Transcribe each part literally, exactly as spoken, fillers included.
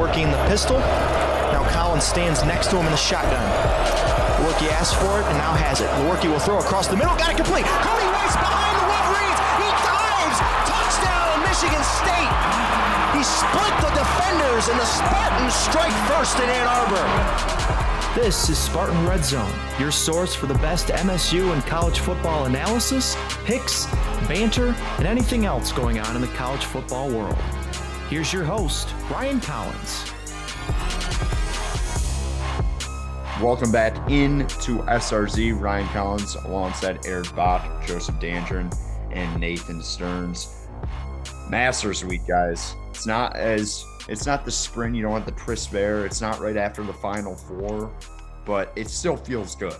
working the pistol. Now Collins stands next to him in the shotgun. Lewerke asks for it and now has it. Lewerke will throw across the middle. Got it complete. Cody Weiss behind the wall reads. He dives. Touchdown, Michigan State. He split the defenders and the Spartans strike first in Ann Arbor. This is Spartan Red Zone, your source for the best M S U and college football analysis, picks, banter, and anything else going on in the college football world. Here's your host, Ryan Collins. Welcome back into S R Z. Ryan Collins alongside Eric Bach, Joseph Dandron, and Nathan Stearns. Masters week, guys. It's not as... It's not the sprint. You don't want the crisp air. It's not right after the Final Four, but it still feels good.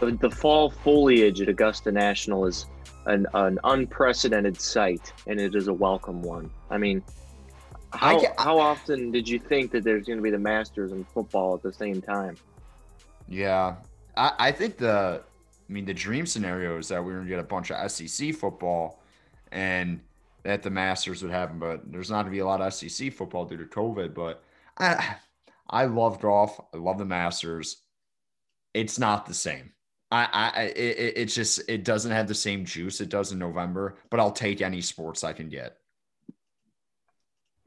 The, the fall foliage at Augusta National is an, an unprecedented sight, and it is a welcome one. I mean, how, I can, I, how often did you think that there's going to be the Masters and football at the same time? Yeah, I, I think the – I mean, the dream scenario is that we're going to get a bunch of S E C football and – that the Masters would happen, but there's not going to be a lot of S E C football due to COVID. But I, I love golf. I love the Masters. It's not the same. I, I, it, it's just it doesn't have the same juice it does in November. But I'll take any sports I can get.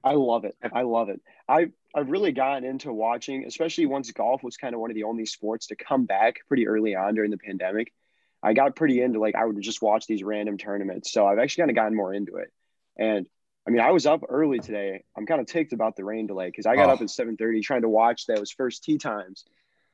I love it. I love it. I I've really gotten into watching, especially once golf was kind of one of the only sports to come back pretty early on during the pandemic. I got pretty into like I would just watch these random tournaments. So I've actually kind of gotten more into it. And I mean, I was up early today. I'm kind of ticked about the rain delay because I got oh. up at seven thirty trying to watch those first tee times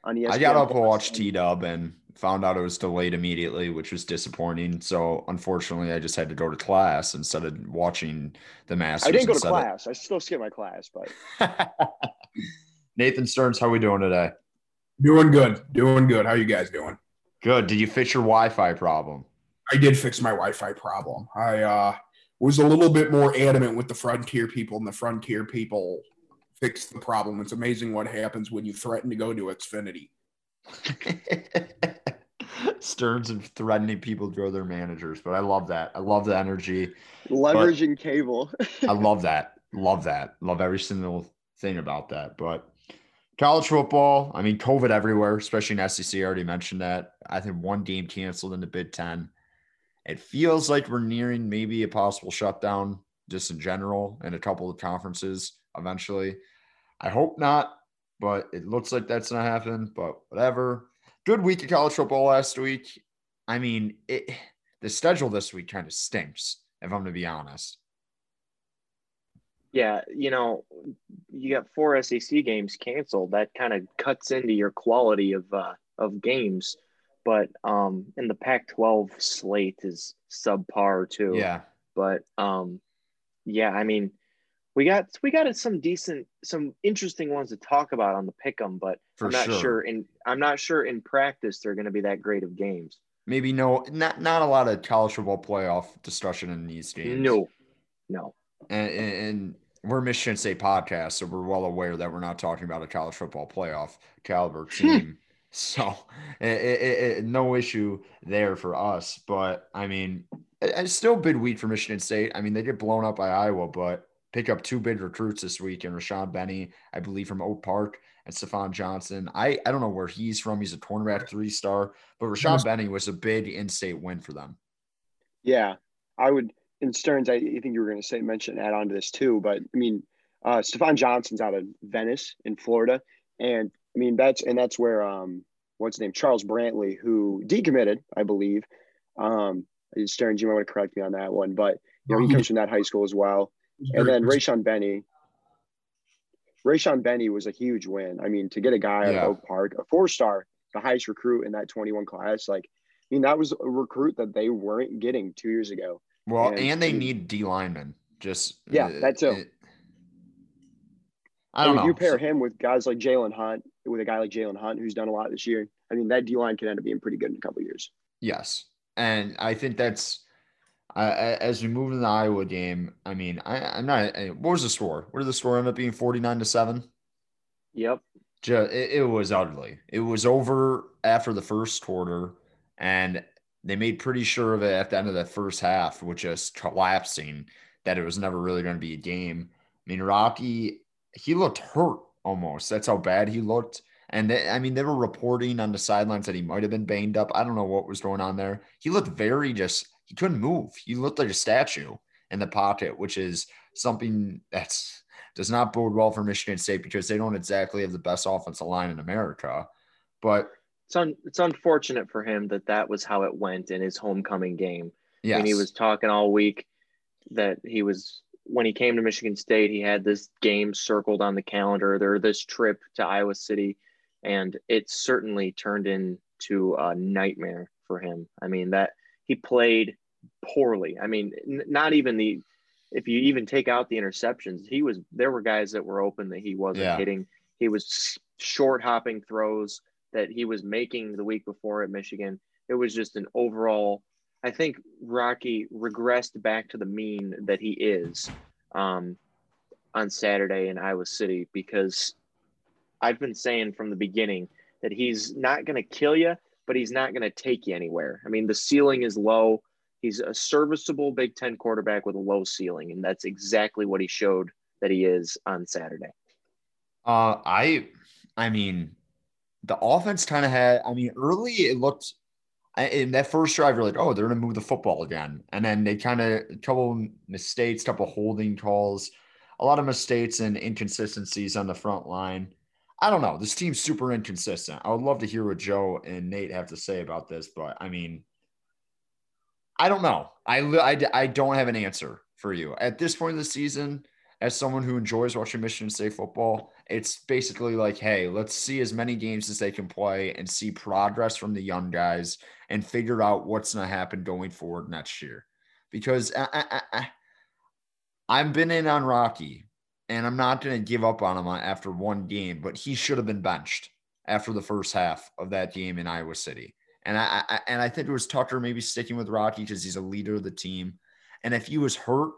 on E S P N. I got up to watch T Dub and found out it was delayed immediately, which was disappointing. So unfortunately, I just had to go to class instead of watching the Masters. I didn't go to class. Of... I still skipped my class, but Nathan Stearns, how are we doing today? Doing good. Doing good. How are you guys doing? Good. Did you fix your Wi-Fi problem? I did fix my Wi-Fi problem. I, uh, was a little bit more adamant with the Frontier people, and the Frontier people fixed the problem. It's amazing what happens when you threaten to go to Xfinity. Stearns and threatening people to go to their managers, but I love that. I love the energy. Leveraging cable. I love that. Love that. Love every single thing about that. But college football, I mean, COVID everywhere, especially in S E C. I already mentioned that. I think one game canceled in the Big Ten. It feels like we're nearing maybe a possible shutdown just in general and a couple of conferences eventually. I hope not, but it looks like that's not happening, but whatever. Good week of college football last week. I mean, it, the schedule this week kind of stinks, if I'm going to be honest. Yeah, you know, you got four S E C games canceled. That kind of cuts into your quality of uh, of games. But um, and the Pac twelve slate is subpar too. Yeah. But um, yeah, I mean, we got we got some decent, some interesting ones to talk about on the pick'em. But For I'm not sure. sure in I'm not sure in practice they're going to be that great of games. Maybe no, not not a lot of college football playoff discussion in these games. No, no. And, and we're a Michigan State podcast, so we're well aware that we're not talking about a college football playoff caliber team. So it, it, it, no issue there for us, but I mean, it, it's still a big week for Michigan State. I mean, they get blown up by Iowa, but pick up two big recruits this week and Rashan Benny, I believe from Oak Park, and Stephon Johnson. I, I don't know where he's from. He's a cornerback three-star, but Rashan was- Benny was a big in-state win for them. Yeah, I would, in Stearns, I think you were going to say, mention, add on to this too, but I mean, uh, Stephon Johnson's out of Venice in Florida, and I mean, that's, and that's where, um, what's his name? Charles Brantley, who decommitted, I believe. Um, Stearns, you might want to correct me on that one, but you know, he comes from that high school as well. And then Rashan Benny, Rashan Benny was a huge win. I mean, to get a guy out yeah. of Oak Park, a four-star, the highest recruit in that twenty-one class. Like, I mean, that was a recruit that they weren't getting two years ago. Well, and, and they need D linemen. Just, yeah, uh, that's it. I don't know. You pair him with guys like Jalen Hunt, with a guy like Jalen Hunt, who's done a lot this year. I mean, that D-line could end up being pretty good in a couple of years. Yes. And I think that's uh, – as we move to the Iowa game, I mean, I, I'm not – what was the score? What did the score end up being, forty-nine to seven? Yep. Just, it, it was ugly. It was over after the first quarter, and they made pretty sure of it at the end of the first half, which just collapsing, that it was never really going to be a game. I mean, Rocky, he looked hurt almost. That's how bad he looked. And they, I mean, they were reporting on the sidelines that he might have been banged up. I don't know what was going on there. He looked very just – he couldn't move. He looked like a statue in the pocket, which is something that does not bode well for Michigan State because they don't exactly have the best offensive line in America. But it's un, it's unfortunate for him that that was how it went in his homecoming game. Yes. And he was talking all week that he was – when he came to Michigan State, he had this game circled on the calendar, there this trip to Iowa City, and it certainly turned into a nightmare for him. I mean, that he played poorly. I mean, n- not even the – if you even take out the interceptions, he was – there were guys that were open that he wasn't yeah. hitting. He was short-hopping throws that he was making the week before at Michigan. It was just an overall – I think Rocky regressed back to the mean that he is um, on Saturday in Iowa City, because I've been saying from the beginning that he's not going to kill you, but he's not going to take you anywhere. I mean, the ceiling is low. He's a serviceable Big Ten quarterback with a low ceiling, and that's exactly what he showed that he is on Saturday. Uh, I, I mean, the offense kind of had – I mean, early it looked – in that first drive, you're like, oh, they're going to move the football again. And then they kind of – a couple mistakes, a couple holding calls, a lot of mistakes and inconsistencies on the front line. I don't know. This team's super inconsistent. I would love to hear what Joe and Nate have to say about this, but, I mean, I don't know. I, I, I don't have an answer for you. At this point of the season, as someone who enjoys watching Michigan State football, it's basically like, hey, let's see as many games as they can play and see progress from the young guys and figure out what's going to happen going forward next year. Because I, I, I, I've been in on Rocky, and I'm not going to give up on him after one game, but he should have been benched after the first half of that game in Iowa City. And I, I and I think it was Tucker maybe sticking with Rocky because he's a leader of the team. And if he was hurt,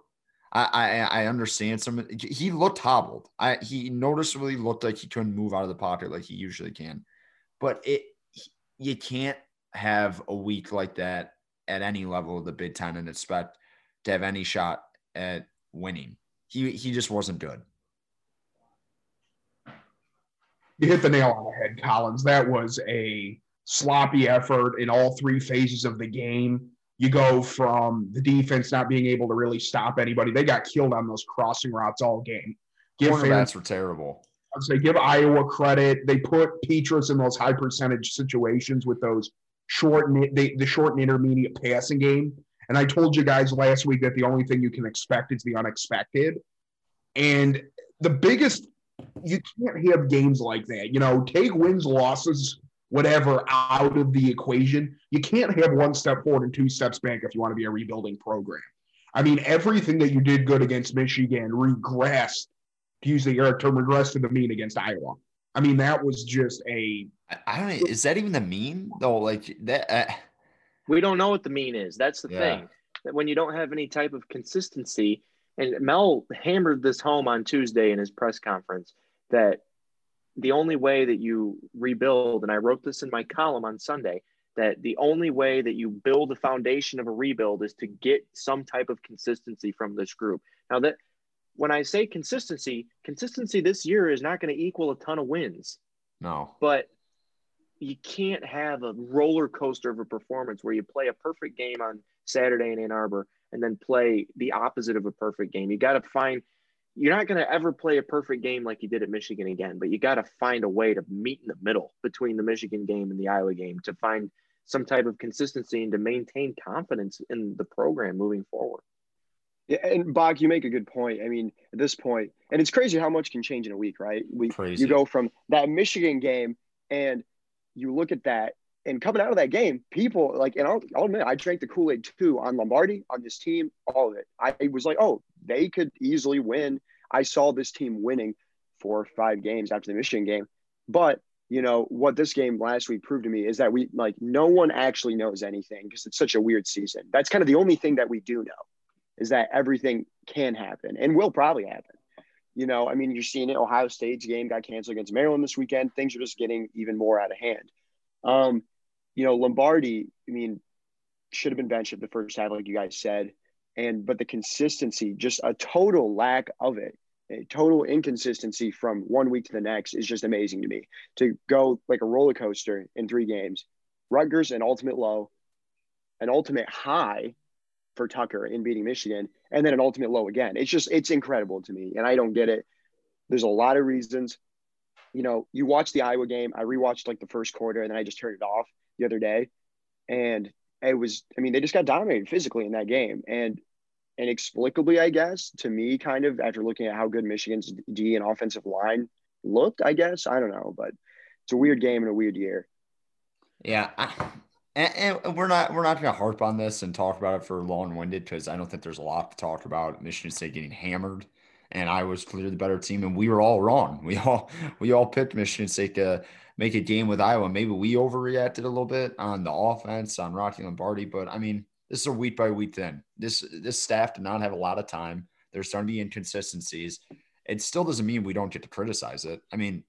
I, I I understand some – he looked hobbled. I He noticeably looked like he couldn't move out of the pocket like he usually can. But it you can't have a week like that at any level of the Big Ten and expect to have any shot at winning. He he just wasn't good. You hit the nail on the head, Collins. That was a sloppy effort in all three phases of the game. You go from the defense not being able to really stop anybody. They got killed on those crossing routes all game. Cornerbacks were terrible. They give Iowa credit. They put Petrus in those high percentage situations with those short, they, the short and intermediate passing game. And I told you guys last week that the only thing you can expect is the unexpected. And the biggest, you can't have games like that. You know, take wins, losses, whatever, out of the equation. You can't have one step forward and two steps back if you want to be a rebuilding program. I mean, everything that you did good against Michigan regressed, to use the Eric term, regressed to the mean against Iowa. I mean, that was just a – I don't know. Is that even the mean? Though, like that. Uh, we don't know what the mean is. That's the yeah. thing. That when you don't have any type of consistency, and Mel hammered this home on Tuesday in his press conference, that – the only way that you rebuild, and I wrote this in my column on Sunday, that the only way that you build the foundation of a rebuild is to get some type of consistency from this group. Now, that when I say consistency, consistency this year is not going to equal a ton of wins. No. But you can't have a roller coaster of a performance where you play a perfect game on Saturday in Ann Arbor and then play the opposite of a perfect game. You got to find – you're not going to ever play a perfect game like you did at Michigan again, but you got to find a way to meet in the middle between the Michigan game and the Iowa game to find some type of consistency and to maintain confidence in the program moving forward. Yeah, and, Bach, you make a good point. I mean, at this point, and it's crazy how much can change in a week, right? We, crazy. You go from that Michigan game and you look at that, and coming out of that game, people like, and I'll, I'll admit, I drank the Kool-Aid too on Lombardi, on this team, all of it. I was like, oh, they could easily win. I saw this team winning four or five games after the Michigan game. But, you know, what this game last week proved to me is that we, like, no one actually knows anything because it's such a weird season. That's kind of the only thing that we do know is that everything can happen and will probably happen. You know, I mean, you're seeing it. Ohio State's game got canceled against Maryland this weekend. Things are just getting even more out of hand. Um, you know, Lombardi, I mean, should have been benched at the first half, like you guys said. And, but the consistency, just a total lack of it. total inconsistency from one week to the next is just amazing to me. To go like a roller coaster in three games, Rutgers an ultimate low, an ultimate high for Tucker in beating Michigan, and then an ultimate low again. It's just, it's incredible to me, and I don't get it. There's a lot of reasons. You know, you watch the Iowa game. I rewatched like the first quarter, and then I just turned it off the other day. And it was, I mean, they just got dominated physically in that game. And inexplicably, I guess, to me, kind of after looking at how good Michigan's D and offensive line looked, I guess, I don't know, but it's a weird game and a weird year. Yeah. I, and, and we're not, we're not going to harp on this and talk about it for long winded, because I don't think there's a lot to talk about. Michigan State getting hammered, and I was clearly the better team, and we were all wrong. We all we all picked Michigan State to make a game with Iowa. Maybe we overreacted a little bit on the offense, on Rocky Lombardi, but, I mean, this is a week-by-week thing. This this staff did not have a lot of time. There's going to be inconsistencies. It still doesn't mean we don't get to criticize it. I mean,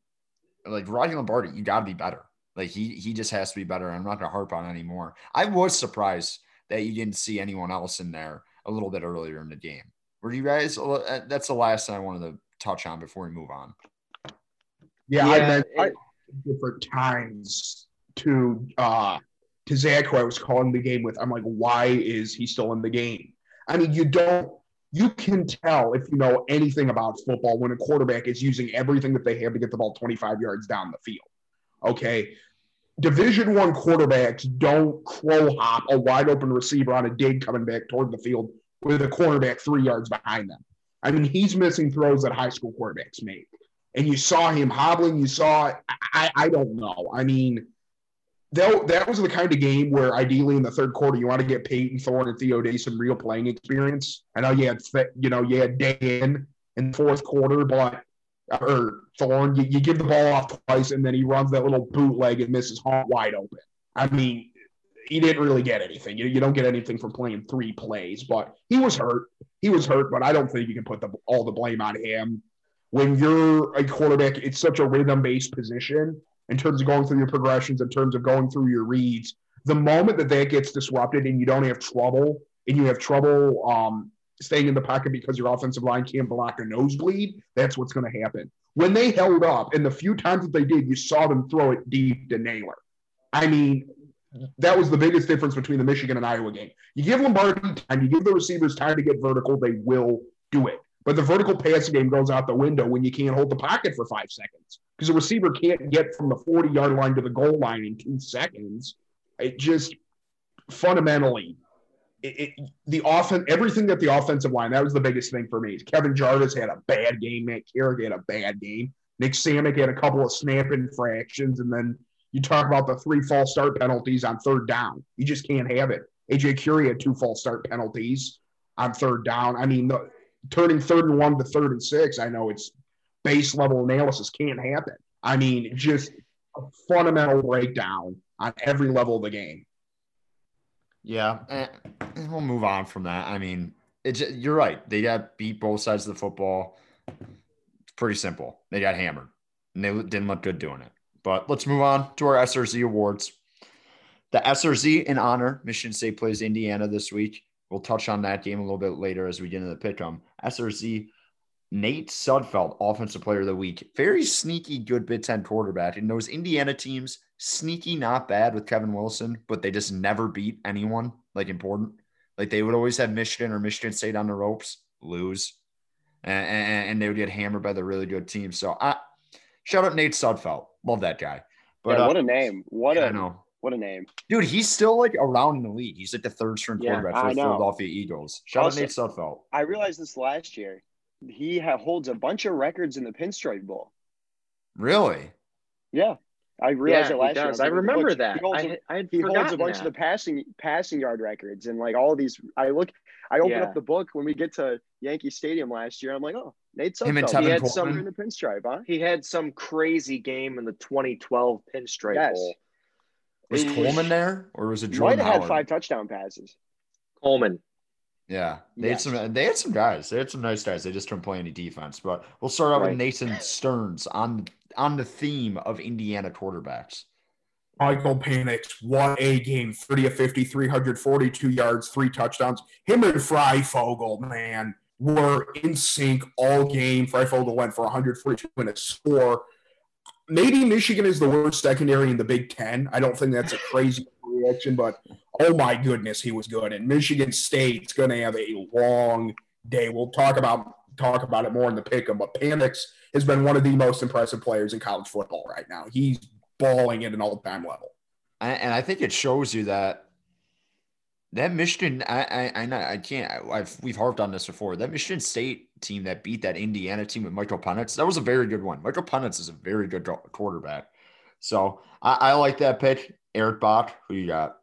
like, Rocky Lombardi, you got to be better. Like, he he just has to be better. I'm not going to harp on it anymore. I was surprised that you didn't see anyone else in there a little bit earlier in the game. Were you guys? That's the last thing I wanted to touch on before we move on. Yeah, yeah. I meant I, different times to uh, to Zach, who I was calling the game with. I'm like, why is he still in the game? I mean, you don't. You can tell, if you know anything about football, when a quarterback is using everything that they have to get the ball twenty-five yards down the field. Okay, Division One quarterbacks don't crow hop a wide open receiver on a dig coming back toward the field with a quarterback three yards behind them. I mean, he's missing throws that high school quarterbacks make. And you saw him hobbling. You saw – I I don't know. I mean, that, that was the kind of game where ideally in the third quarter you want to get Peyton Thorne and Theo Day some real playing experience. I know you had, you know, you had Day in in the fourth quarter, but – or Thorne, you, you give the ball off twice, and then he runs that little bootleg and misses Hunt wide open. I mean – he didn't really get anything. You, you don't get anything from playing three plays, but he was hurt. He was hurt, but I don't think you can put the, all the blame on him. When you're a quarterback, it's such a rhythm-based position in terms of going through your progressions, in terms of going through your reads. The moment that that gets disrupted and you don't have trouble, and you have trouble um, staying in the pocket because your offensive line can't block a nosebleed, that's what's going to happen. When they held up, and the few times that they did, you saw them throw it deep to Naylor. I mean – that was the biggest difference between the Michigan and Iowa game. You give Lombardi time, you give the receivers time to get vertical, they will do it. But the vertical passing game goes out the window when you can't hold the pocket for five seconds because the receiver can't get from the forty-yard line to the goal line in two seconds. It just fundamentally, it, it, the offense, everything that the offensive line, that was the biggest thing for me. Kevin Jarvis had a bad game. Matt Carrick had a bad game. Nick Samick had a couple of snap infractions, and then you talk about the three false start penalties on third down. You just can't have it. A J Curie had two false start penalties on third down. I mean, the, turning third and one to third and six, I know it's base level analysis, can't happen. I mean, just a fundamental breakdown on every level of the game. Yeah, and we'll move on from that. I mean, it's, you're right. They got beat both sides of the football. It's pretty simple. They got hammered, and they didn't look good doing it. But let's move on to our S R Z awards. The S R Z in honor, Michigan State plays Indiana this week. We'll touch on that game a little bit later as we get into the pick'em. S R Z, Nate Sudfeld, Offensive Player of the Week. Very sneaky, good Big Ten quarterback. And those Indiana teams, sneaky, not bad with Kevin Wilson, but they just never beat anyone, like, important. Like, they would always have Michigan or Michigan State on the ropes, lose, and, and, and they would get hammered by the really good team. So, I, shout out Nate Sudfeld. Love that guy. But yeah, what uh, a name. What yeah, a I know. What a name. Dude, he's still like around in the league. He's like the third string yeah, quarterback for the Philadelphia Eagles. Shout also, out Nate Sudfeld. I realized this last year. He ha- holds a bunch of records in the Pinstripe Bowl. Really? Yeah. I realized yeah, it last year. I, I remember bunch, that. He holds, I, I had he holds a bunch that. of the passing passing yard records and like all these. I look I opened yeah. up the book when we get to Yankee Stadium last year. I'm like, oh, Nate Sudfeld. He had some in the Pinstripe, huh? He had some crazy game in the twenty twelve Pinstripe yes. Bowl. Was it, Coleman there, or was it Jordan Howard? Might have had five touchdown passes. Coleman. Yeah, they yes. had some. They had some guys. They had some nice guys. They just couldn't play any defense. But we'll start out right. with Nathan Stearns on on the theme of Indiana quarterbacks. Michael Penix, what a game, thirty of fifty, three forty-two yards, three touchdowns. Him and Fry Fogle, man. were in sync all game. Freifelder went for one forty-two and a score. Maybe Michigan is the worst secondary in the Big Ten. I don't think that's a crazy reaction, but oh my goodness, he was good. And Michigan State's going to have a long day. We'll talk about talk about it more in the pick'em, but Penix has been one of the most impressive players in college football right now. He's balling at an all-time level. And I think it shows you that that Michigan, I I I can't, I've we've harped on this before. That Michigan State team that beat that Indiana team with Michael Penix, that was a very good one. Michael Penix is a very good quarterback. So I, I like that pick. Eric Bach, who you got?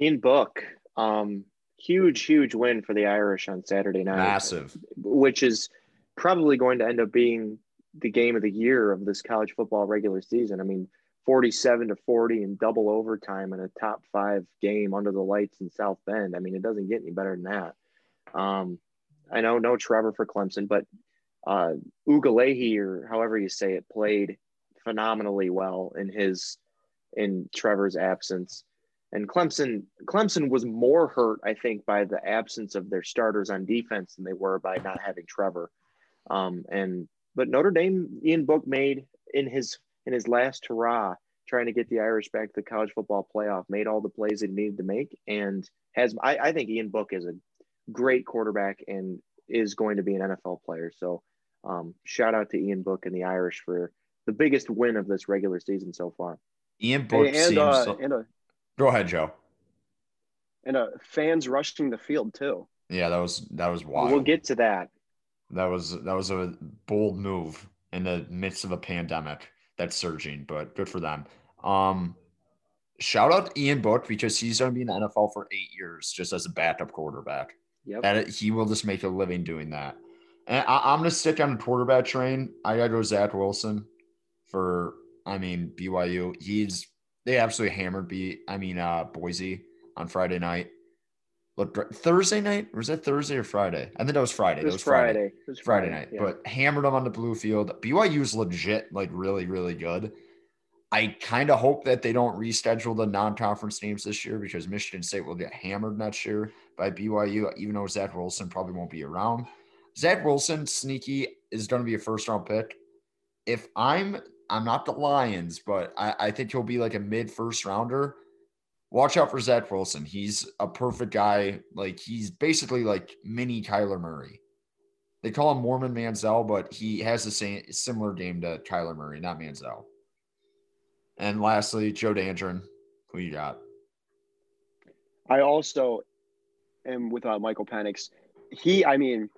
Ian Book. Um, huge, huge win for the Irish on Saturday night. Massive. Which is probably going to end up being the game of the year of this college football regular season. I mean, forty-seven to forty in double overtime in a top five game under the lights in South Bend. I mean, it doesn't get any better than that. Um, I know no Trevor for Clemson, but uh, Ugalehi, or however you say it, played phenomenally well in his in Trevor's absence. And Clemson, Clemson was more hurt, I think, by the absence of their starters on defense than they were by not having Trevor. Um, and but Notre Dame, Ian Book made in his in his last hurrah, trying to get the Irish back to the college football playoff, made all the plays that he needed to make. And has I, I think Ian Book is a great quarterback and is going to be an N F L player. So um, shout out to Ian Book and the Irish for the biggest win of this regular season so far. Ian Book and, and, seems uh, so- and a, Go ahead, Joe. And uh, fans rushing the field too. Yeah, that was that was wild. We'll get to that. That was that was a bold move in the midst of a pandemic that's surging, but good for them. Um, shout out Ian Book, because he's going to be in the N F L for eight years just as a backup quarterback. Yep. And he will just make a living doing that. And I, I'm going to stick on the quarterback train. I got to go Zach Wilson for, I mean, B Y U. He's they absolutely hammered B. I mean, uh, Boise on Friday night. Look, Thursday night? Or was that Thursday or Friday? I think that was Friday. It was, that was Friday. Friday. It was Friday, Friday night. Yeah. But hammered them on the blue field. B Y U's legit, like, really, really good. I kind of hope that they don't reschedule the non-conference games this year, because Michigan State will get hammered next year by B Y U, even though Zach Wilson probably won't be around. Zach Wilson, sneaky, is going to be a first-round pick. If I'm – I'm not the Lions, but I, I think he'll be, like, a mid-first-rounder. Watch out for Zach Wilson. He's a perfect guy. Like, he's basically like mini Kyler Murray. They call him Mormon Manziel, but he has the same similar game to Kyler Murray, not Manziel. And lastly, Joe Dandron, who you got? I also am without Michael Penix. He, I mean,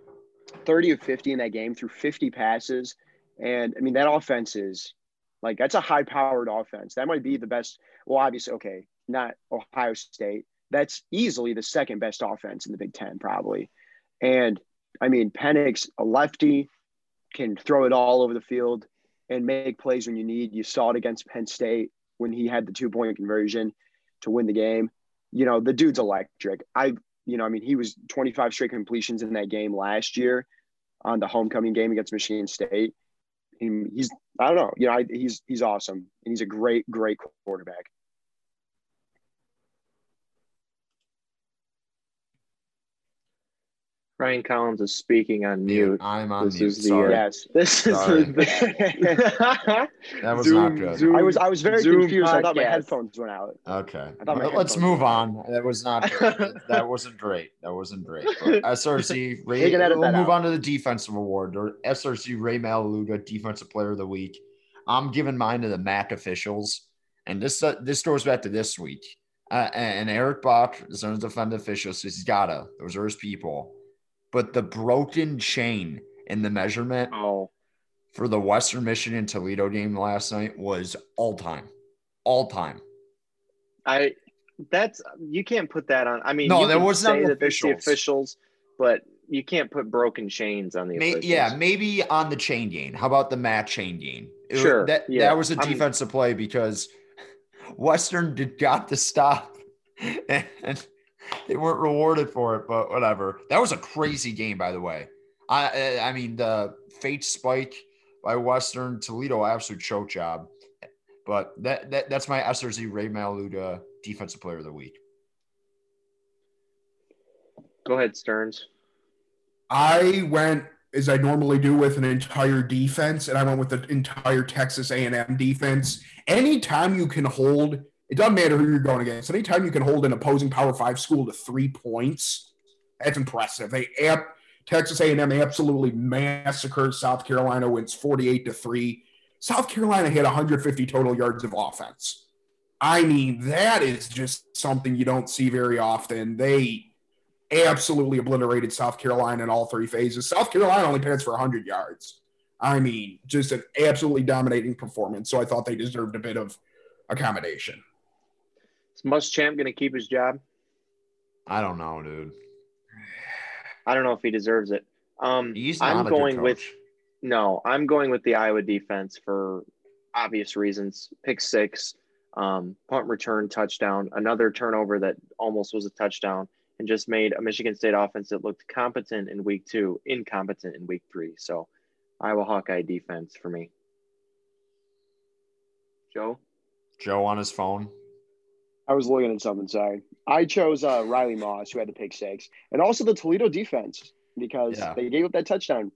thirty of fifty in that game through fifty passes. And I mean, that offense is like, that's a high powered offense. That might be the best. Well, obviously, okay. Not Ohio State. That's easily the second best offense in the Big Ten, probably. And I mean, Penix, a lefty, can throw it all over the field and make plays when you need. You saw it against Penn State when he had the two point conversion to win the game. You know, the dude's electric. I, you know, I mean, he was twenty-five straight completions in that game last year on the homecoming game against Michigan State. He, he's, I don't know, you know, I, he's he's awesome, and he's a great, great quarterback. Ryan Collins is speaking on mute. Dude, I'm on this mute. Is the, Sorry. Yes, this is Sorry. the That was Zoom, not good. Zoom, I was I was very Zoom confused. Podcast. I thought my headphones went out. Okay. Well, let's move on. That was not good. That wasn't great. That wasn't great. But S R C, Ray, we'll move out. on to the defensive award. Or S R C Ray Malaluga, defensive player of the week. I'm giving mine to the M A C officials. And this uh, this goes back to this week. Uh, and Eric Bach, the son of defensive officials, he's gotta. Those are his people. But the broken chain in the measurement oh. for the Western Michigan Toledo game last night was all time, all time. I that's you can't put that on. I mean, no, you there was not officials. The officials, but you can't put broken chains on the May, officials. Yeah, maybe on the chain game. How about the Matt chain game? It, sure, that yeah. that was a defensive I mean, play because Western did got the stop. and They weren't rewarded for it, but whatever. That was a crazy game, by the way. I I mean, the fake spike by Western, Toledo, absolute choke job. But that, that that's my S R Z Ray Malaluga defensive player of the week. Go ahead, Stearns. I went, as I normally do, with an entire defense, and I went with the entire Texas A and M defense. Anytime you can hold – it doesn't matter who you're going against. Anytime you can hold an opposing Power five school to three points, that's impressive. They ap- Texas A and M absolutely massacred South Carolina, wins forty-eight to three. South Carolina had one hundred fifty total yards of offense. I mean, that is just something you don't see very often. They absolutely obliterated South Carolina in all three phases. South Carolina only passed for one hundred yards. I mean, just an absolutely dominating performance. So I thought they deserved a bit of accommodation. Is Muschamp going to keep his job? I don't know, dude. I don't know if he deserves it. Um, He's not I'm a going good coach. with no. I'm going with the Iowa defense for obvious reasons. Pick six, um, punt return touchdown, another turnover that almost was a touchdown, and just made a Michigan State offense that looked competent in week two, incompetent in week three. So, Iowa Hawkeye defense for me. Joe. Joe on his phone. I was looking at something, sorry. I chose uh, Riley Moss, who had the pick six, and also the Toledo defense because yeah. they gave up that touchdown.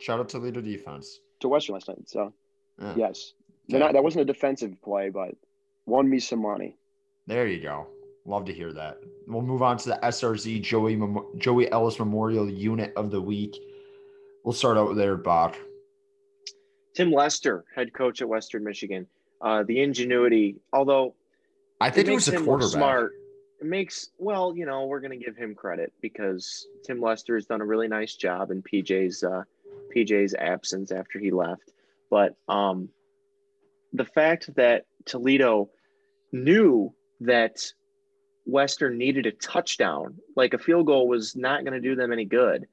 Shout out Toledo defense. To Western last night, so yeah. yes. Yeah. Not, that wasn't a defensive play, but won me some money. There you go. Love to hear that. We'll move on to the S R Z Joey, Mem- Joey Ellis Memorial Unit of the Week. We'll start out there, Bach. Tim Lester, head coach at Western Michigan. Uh, the ingenuity, although – I think it, it was a quarterback. Smart. It makes well, you know, we're going to give him credit because Tim Lester has done a really nice job in P J's uh, P J's absence after he left. But um, the fact that Toledo knew that Western needed a touchdown, like a field goal, was not going to do them any good.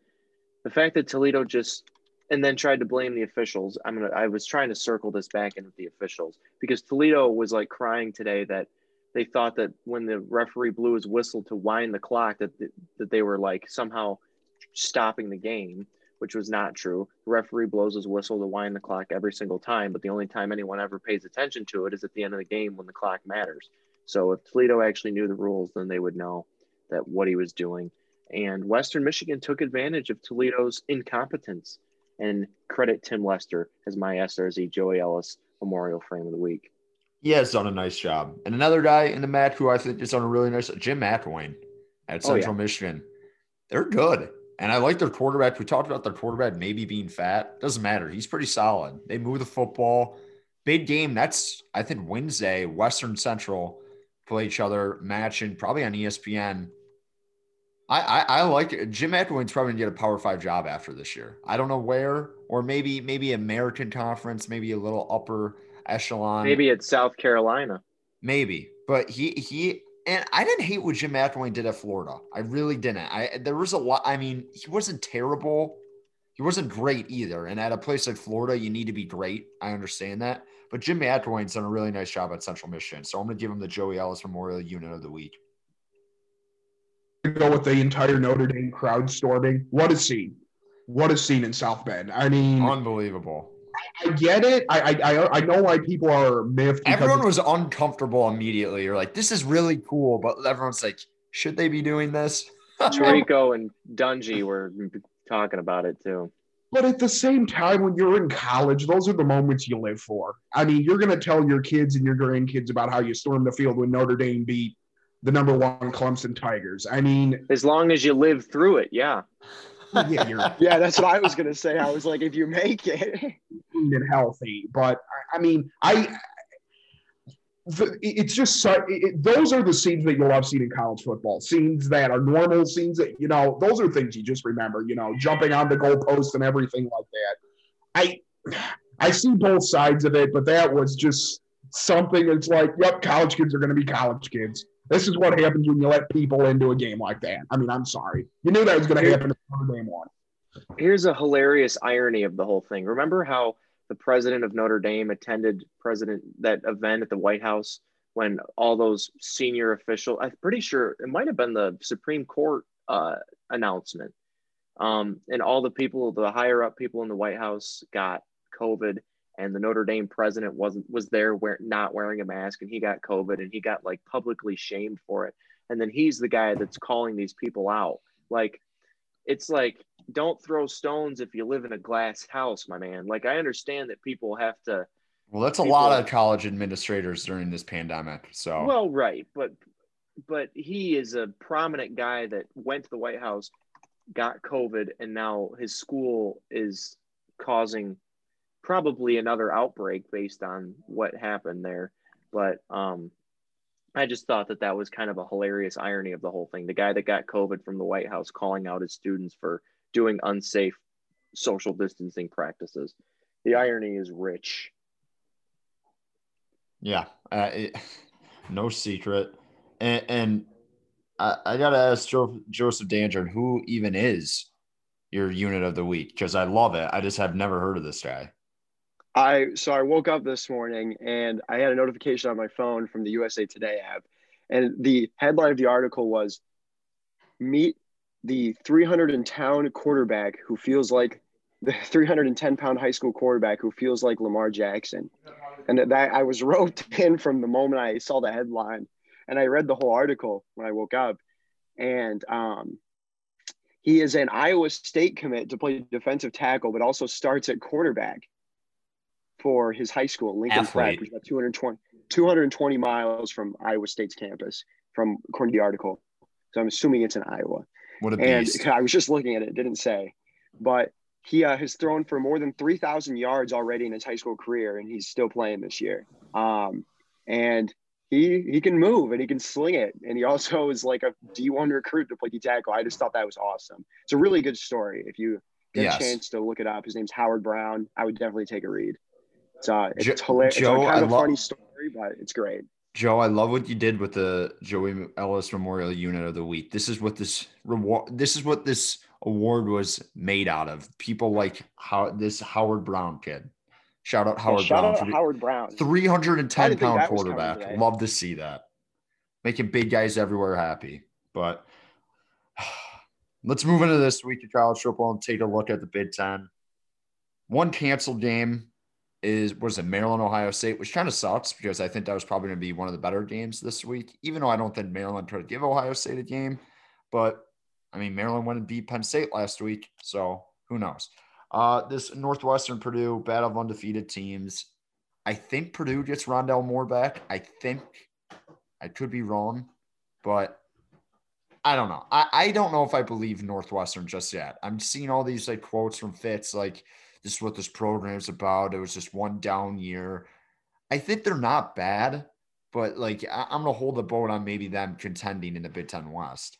The fact that Toledo just and then tried to blame the officials. I'm gonna. I was trying to circle this back in with the officials because Toledo was like crying today that. They thought that when the referee blew his whistle to wind the clock that th- that they were like somehow stopping the game, which was not true. The referee blows his whistle to wind the clock every single time, but the only time anyone ever pays attention to it is at the end of the game when the clock matters. So if Toledo actually knew the rules, then they would know that what he was doing. And Western Michigan took advantage of Toledo's incompetence. And credit Tim Lester as my S R Z Joey Ellis Memorial Frame of the Week. He has done a nice job. And another guy in the match who I think has done a really nice job, Jim McElwain at Central oh, yeah. Michigan. They're good. And I like their quarterback. We talked about their quarterback maybe being fat. Doesn't matter. He's pretty solid. They move the football. Big game. That's, I think, Wednesday. Western Central play each other, matching probably on E S P N. I, I, I like it. Jim McElwain's probably going to get a Power Five job after this year. I don't know where, or maybe maybe American Conference, maybe a little upper echelon. Maybe it's South Carolina. Maybe. But he he and I didn't hate what Jim McElwain did at Florida. I really didn't. I there was a lot. I mean, he wasn't terrible. He wasn't great either. And at a place like Florida, you need to be great. I understand that. But Jim McElwain's done a really nice job at Central Michigan. So I'm gonna give him the Joey Ellis Memorial Unit of the Week. Go with the entire Notre Dame crowd storming. What a scene. What a scene in South Bend. I mean unbelievable. I get it. I I I know why people are miffed. Everyone was uncomfortable immediately. You're like, this is really cool, but everyone's like, should they be doing this? Trico and Dungy were talking about it too. But at the same time, when you're in college, those are the moments you live for. I mean, you're going to tell your kids and your grandkids about how you stormed the field when Notre Dame beat the number one Clemson Tigers. I mean, as long as you live through it, yeah. yeah, you're, yeah, that's what I was gonna say. I was like, if you make it, and healthy. But I mean, I the, it's just so, it, those are the scenes that you'll have seen in college football. Scenes that are normal scenes that you know. Those are things you just remember. You know, jumping on the goalpost and everything like that. I I see both sides of it, but that was just something that's like, yep, college kids are gonna be college kids. This is what happens when you let people into a game like that. I mean, I'm sorry. You knew that was going to happen in game one. Here's a hilarious irony of the whole thing. Remember how the president of Notre Dame attended president that event at the White House when all those senior officials, I'm pretty sure it might have been the Supreme Court uh, announcement. Um, and all the people, the higher up people in the White House got COVID. And the Notre Dame president wasn't was there wear, not wearing a mask, and he got COVID, and he got like publicly shamed for it. And then he's the guy that's calling these people out. Like, it's like don't throw stones if you live in a glass house, my man. Like, I understand that people have to. Well, that's a lot have, of college administrators during this pandemic. So, well, right. But, but he is a prominent guy that went to the White House, got COVID, and now his school is causing probably another outbreak based on what happened there. But um, I just thought that that was kind of a hilarious irony of the whole thing. The guy that got COVID from the White House calling out his students for doing unsafe social distancing practices. The irony is rich. Yeah, uh, it, no secret. And, and I, I got to ask jo- Joseph Dandron, who even is your unit of the week? Because I love it. I just have never heard of this guy. I So I woke up this morning and I had a notification on my phone from the U S A Today app. And the headline of the article was, meet the three hundred ten pound quarterback who feels like the three hundred ten pound high school quarterback who feels like Lamar Jackson. And that I was roped in from the moment I saw the headline, and I read the whole article when I woke up. And um, he is an Iowa State commit to play defensive tackle, but also starts at quarterback for his high school, Lincoln Prep, which is about two hundred twenty, two hundred twenty miles from Iowa State's campus, from according to the article. So I'm assuming it's in Iowa. What a beast. And I was just looking at it, it didn't say, but he uh, has thrown for more than three thousand yards already in his high school career, and he's still playing this year. Um, and he he can move, and he can sling it, and he also is like a D one recruit to play D tackle. I just thought that was awesome. It's a really good story. If you get yes. a chance to look it up, his name's Howard Brown. I would definitely take a read. It's uh, it's, jo- hilarious. Joe, it's like kind of I a funny lo- story, but it's great. Joe, I love what you did with the Joey Ellis Memorial Unit of the Week. This is what this reward. This is what this award was made out of. People like how this Howard Brown kid. Shout out Howard shout Brown. Shout out for Howard Brown. three hundred ten pound quarterback. Love to see that. Making big guys everywhere happy. But let's move into this week of college football and take a look at the Big Ten. One canceled game is was it Maryland, Ohio State, which kind of sucks because I think that was probably going to be one of the better games this week, even though I don't think Maryland tried to give Ohio State a game. But, I mean, Maryland went and beat Penn State last week, so who knows. Uh, this Northwestern Purdue battle of undefeated teams. I think Purdue gets Rondale Moore back. I think I could be wrong, but I don't know. I, I don't know if I believe Northwestern just yet. I'm seeing all these like quotes from Fitz, like this is what this program's about. It was just one down year. I think they're not bad, but like I, I'm gonna hold the boat on maybe them contending in the Big Ten West.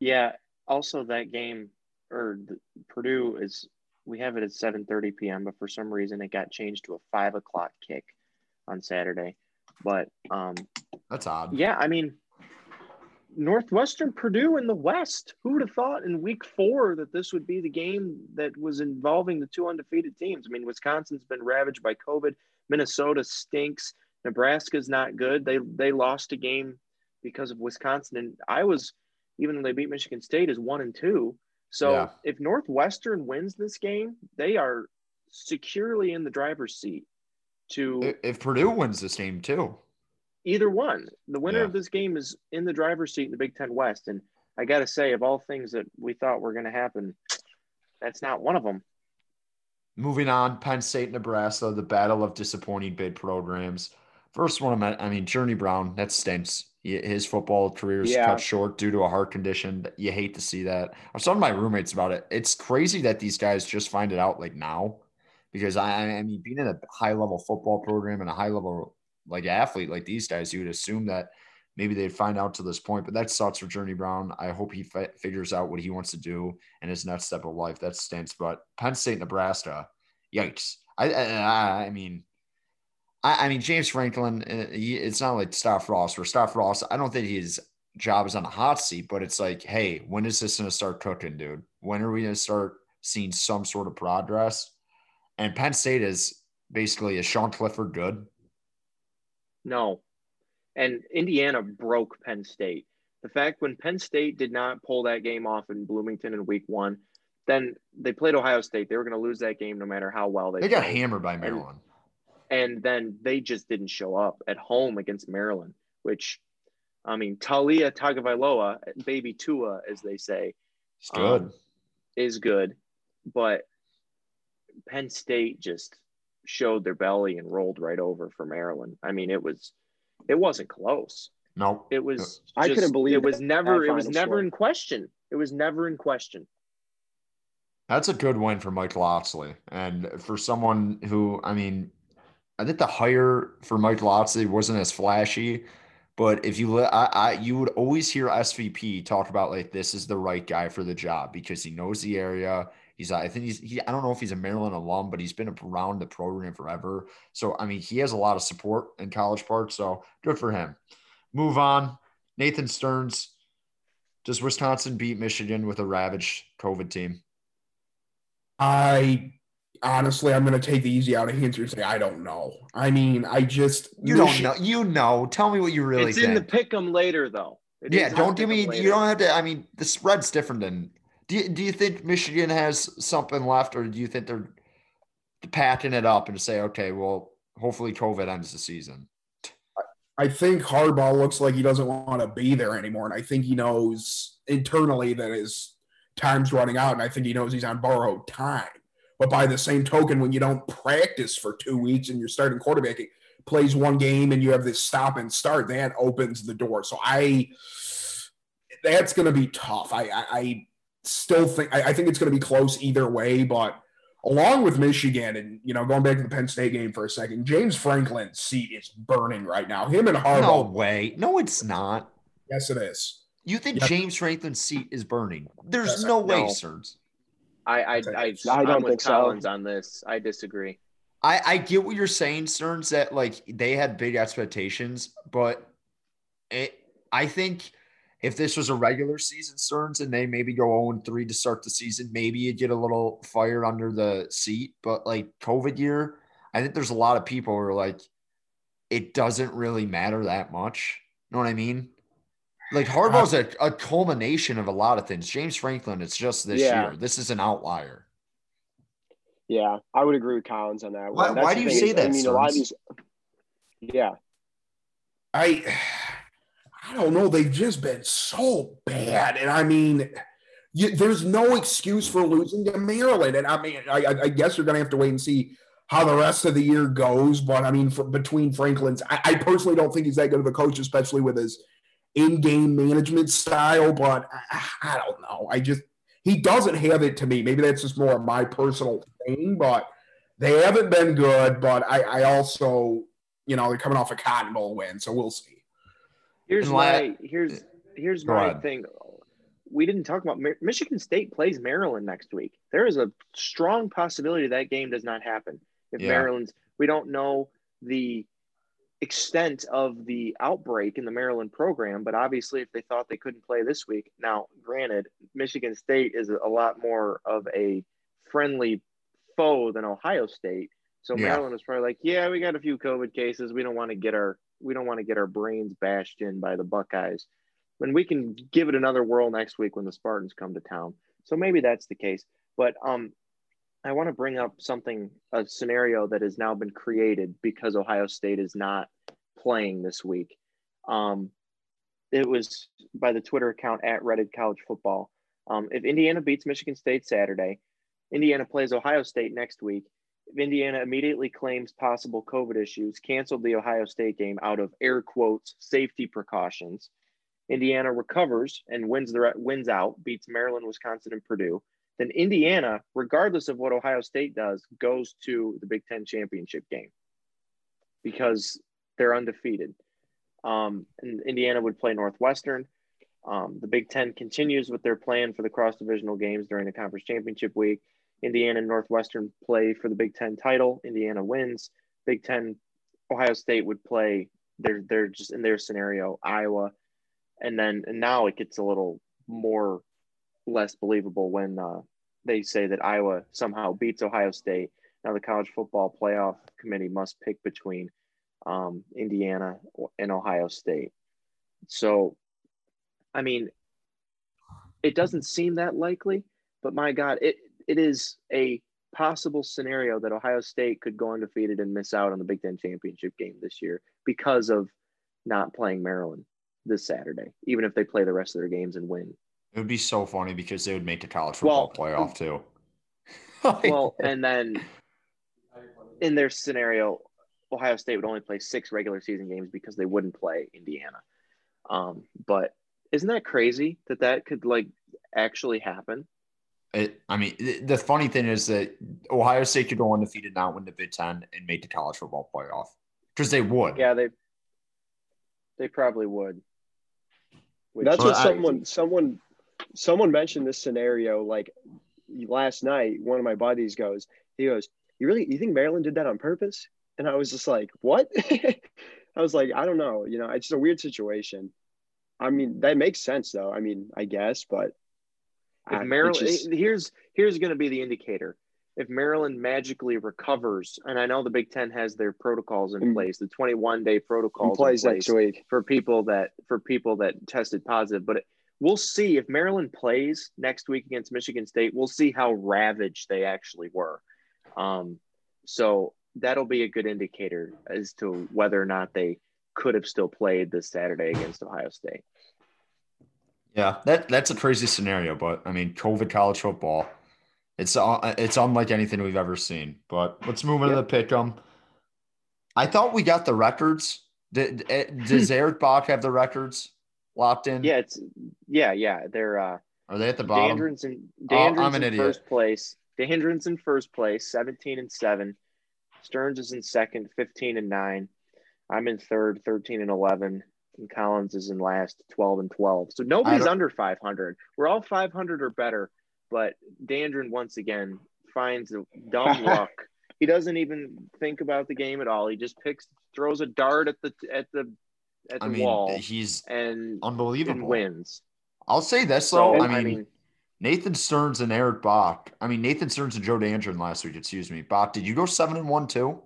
Yeah. Also, that game. Or the, Purdue is, we have it at seven thirty p.m., but for some reason it got changed to a five o'clock kick on Saturday. But um, that's odd. Yeah, I mean, Northwestern Purdue in the West. Who would have thought in week four that this would be the game that was involving the two undefeated teams? I mean, Wisconsin's been ravaged by COVID. Minnesota stinks. Nebraska's not good. They they lost a game because of Wisconsin. And Iowa's, even though they beat Michigan State, is one and two. So yeah. If Northwestern wins this game, they are securely in the driver's seat to – if Purdue wins this game too. Either one. The winner yeah. of this game is in the driver's seat in the Big Ten West. And I got to say, of all things that we thought were going to happen, that's not one of them. Moving on, Penn State, Nebraska, the battle of disappointing bid programs. First one, I mean, Journey Brown, that stinks. His football career is yeah. cut short due to a heart condition. You hate to see that. I was talking to my roommates about it. It's crazy that these guys just find it out like now, because I, I mean, being in a high level football program and a high level like athlete like these guys, you would assume that maybe they'd find out to this point. But that sucks for Journey Brown. I hope he fi- figures out what he wants to do in his next step of life. That stinks. But Penn State, Nebraska, yikes! I I, I mean. I mean, James Franklin, it's not like Staff Ross, where Staff Ross, I don't think his job is on the hot seat, but it's like, hey, when is this going to start cooking, dude? When are we going to start seeing some sort of progress? And Penn State is basically, is Sean Clifford good? No. And Indiana broke Penn State. The fact when Penn State did not pull that game off in Bloomington in week one, then they played Ohio State. They were going to lose that game no matter how well they They got played. hammered by Maryland. And then they just didn't show up at home against Maryland, which I mean, Talia Tagovailoa, baby Tua, as they say, it's good. Um, is good. But Penn State just showed their belly and rolled right over for Maryland. I mean, it was it wasn't close. No, it was. Just, I couldn't believe it was never. It was never score. in question. It was never in question. That's a good win for Mike Lotzley, and for someone who, I mean, I think the hire for Mike Lotzley wasn't as flashy, but if you, I, I, you would always hear S V P talk about like this is the right guy for the job because he knows the area. He's, I think he's, he, I don't know if he's a Maryland alum, but he's been around the program forever. So I mean, he has a lot of support in College Park. So good for him. Move on. Nathan Stearns. Does Wisconsin beat Michigan with a ravaged COVID team? I honestly, I'm going to take the easy out of answer and say I don't know. I mean, I just you Michigan, don't know. You know, tell me what you really. It's think. in the pick'em later, though. It yeah, don't give me. You don't have to. I mean, the spread's different than. Do you, do you think Michigan has something left, or do you think they're packing it up and say, okay, well, hopefully COVID ends the season? I think Harbaugh looks like he doesn't want to be there anymore, and I think he knows internally that his time's running out, and I think he knows he's on borrowed time. But by the same token, when you don't practice for two weeks and your starting quarterback plays one game and you have this stop and start, that opens the door. So I – that's going to be tough. I, I, I still think – I think it's going to be close either way, but – along with Michigan and, you know, going back to the Penn State game for a second, James Franklin's seat is burning right now. Him and Harbaugh. No way. No, it's not. Yes, it is. You think yep. James Franklin's seat is burning? There's yes, no way, Serge. I, I, I, I don't think Collins so. on this. I disagree. I, I get what you're saying, Stearns, that, like, they had big expectations, but it, I think – if this was a regular season, Stearns, and they maybe go oh and three to start the season, maybe you get a little fire under the seat. But, like, COVID year, I think there's a lot of people who are like, it doesn't really matter that much. You know what I mean? Like, Harbaugh's a, a culmination of a lot of things. James Franklin, it's just this yeah. year. This is an outlier. Yeah, I would agree with Collins on that. Why, why do you say is, that, I mean, a lot of these, yeah. I – I don't know. They've just been so bad. And, I mean, you, there's no excuse for losing to Maryland. And, I mean, I, I guess you're going to have to wait and see how the rest of the year goes. But, I mean, for, between Franklin's I, – I personally don't think he's that good of a coach, especially with his in-game management style. But I, I don't know. I just – he doesn't have it to me. Maybe that's just more of my personal thing. But they haven't been good. But I, I also – you know, they're coming off a Cotton Bowl win, so we'll see. Here's my here's here's Go my on. thing. We didn't talk about Michigan State plays Maryland next week. There is a strong possibility that game does not happen. If yeah. Maryland's, we don't know the extent of the outbreak in the Maryland program, but obviously, if they thought they couldn't play this week, now granted, Michigan State is a lot more of a friendly foe than Ohio State. So yeah. Maryland was probably like, yeah, we got a few COVID cases. We don't want to get our we don't want to get our brains bashed in by the Buckeyes. When we can give it another whirl next week when the Spartans come to town. So maybe that's the case. But um, I want to bring up something, a scenario that has now been created because Ohio State is not playing this week. Um, it was by the Twitter account at Reddit College Football. Um, if Indiana beats Michigan State Saturday, Indiana plays Ohio State next week. Indiana immediately claims possible COVID issues, canceled the Ohio State game out of air quotes safety precautions. Indiana recovers and wins the wins out, beats Maryland, Wisconsin, and Purdue. Then Indiana, regardless of what Ohio State does, goes to the Big Ten championship game because they're undefeated. Um, and Indiana would play Northwestern. Um, the Big Ten continues with their plan for the cross-divisional games during the conference championship week. Indiana and Northwestern play for the Big Ten title. Indiana wins. Big Ten, Ohio State would play. They're, they're just in their scenario, Iowa. And then and now it gets a little more less believable when uh, they say that Iowa somehow beats Ohio State. Now the College Football Playoff Committee must pick between um, Indiana and Ohio State. So, I mean, it doesn't seem that likely, but my God, it – it is a possible scenario that Ohio State could go undefeated and miss out on the Big Ten championship game this year because of not playing Maryland. this Saturday, even if they play the rest of their games and win. It would be so funny because they would make the college football well, playoff too. Well, and then in their scenario, Ohio State would only play six regular season games because they wouldn't play Indiana. Um, but isn't that crazy that that could like actually happen? It, I mean, the funny thing is that Ohio State could go undefeated, not win the Big Ten, and make the college football playoff because they would. Yeah, they they probably would. Which, That's what I, someone someone someone mentioned this scenario like last night. One of my buddies goes, he goes, "You really you think Maryland did that on purpose?" And I was just like, "What?" I was like, "I don't know. You know, it's just a weird situation." I mean, that makes sense though. I mean, I guess, but. If Maryland, just, here's here's going to be the indicator. If Maryland magically recovers, and I know the Big Ten has their protocols in place, the twenty-one day protocols in place next week for people that for people that tested positive. But it, we'll see if Maryland plays next week against Michigan State. We'll see how ravaged they actually were. Um, so that'll be a good indicator as to whether or not they could have still played this Saturday against Ohio State. Yeah, that that's a crazy scenario, but I mean, COVID college football, it's uh, it's unlike anything we've ever seen. But let's move into yeah. the pick'em. I thought we got the records. Did, does Eric Bach have the records locked in? Yeah, it's yeah, yeah. They're uh, are they at the bottom? Dandron's in, Dandron's oh, I'm an in idiot. first place. Dandron's in first place, seventeen and seven. Stearns is in second, fifteen and nine. I'm in third, thirteen and eleven. And Collins is in last, twelve and twelve. So nobody's under five hundred. We're all five hundred or better, but Dandron once again finds the dumb luck. He doesn't even think about the game at all. He just picks, throws a dart at the at the at the I mean, wall. He's and unbelievable. And wins. I'll say this though. So, I, mean, I mean, Nathan Stearns and Eric Bach. I mean, Nathan Stearns and Joe Dandron last week. Excuse me, Bach. Did you go seven and one too?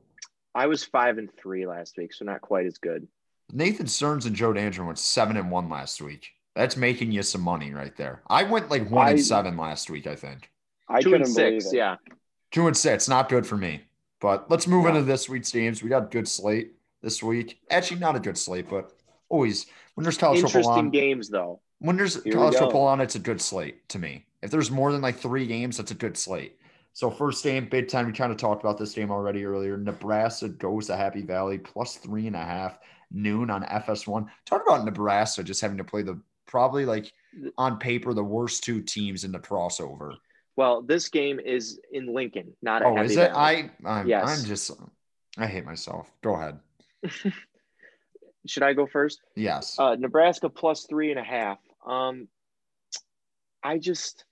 I was five and three last week, so not quite as good. Nathan Stearns and Joe Dandron went seven and one last week. That's making you some money right there. I went like one I, and seven last week, I think. I Two and six, yeah. Two and six, not good for me. But let's move yeah. into this week's games. We got a good slate this week. Actually, not a good slate, but always when there's college football on. Interesting games, though. When there's Here college football on, it's a good slate to me. If there's more than like three games, that's a good slate. So first game, Big Ten. We kind of talked about this game already earlier. Nebraska goes to Happy Valley plus three and a half. Noon on F S one. Talk about Nebraska just having to play the probably like on paper the worst two teams in the crossover. Well, this game is in Lincoln, not at oh, Happy is it? Valley. I I'm, yes. I'm just I hate myself. Go ahead. Should I go first? Yes. Uh, Nebraska plus three and a half. Um, I just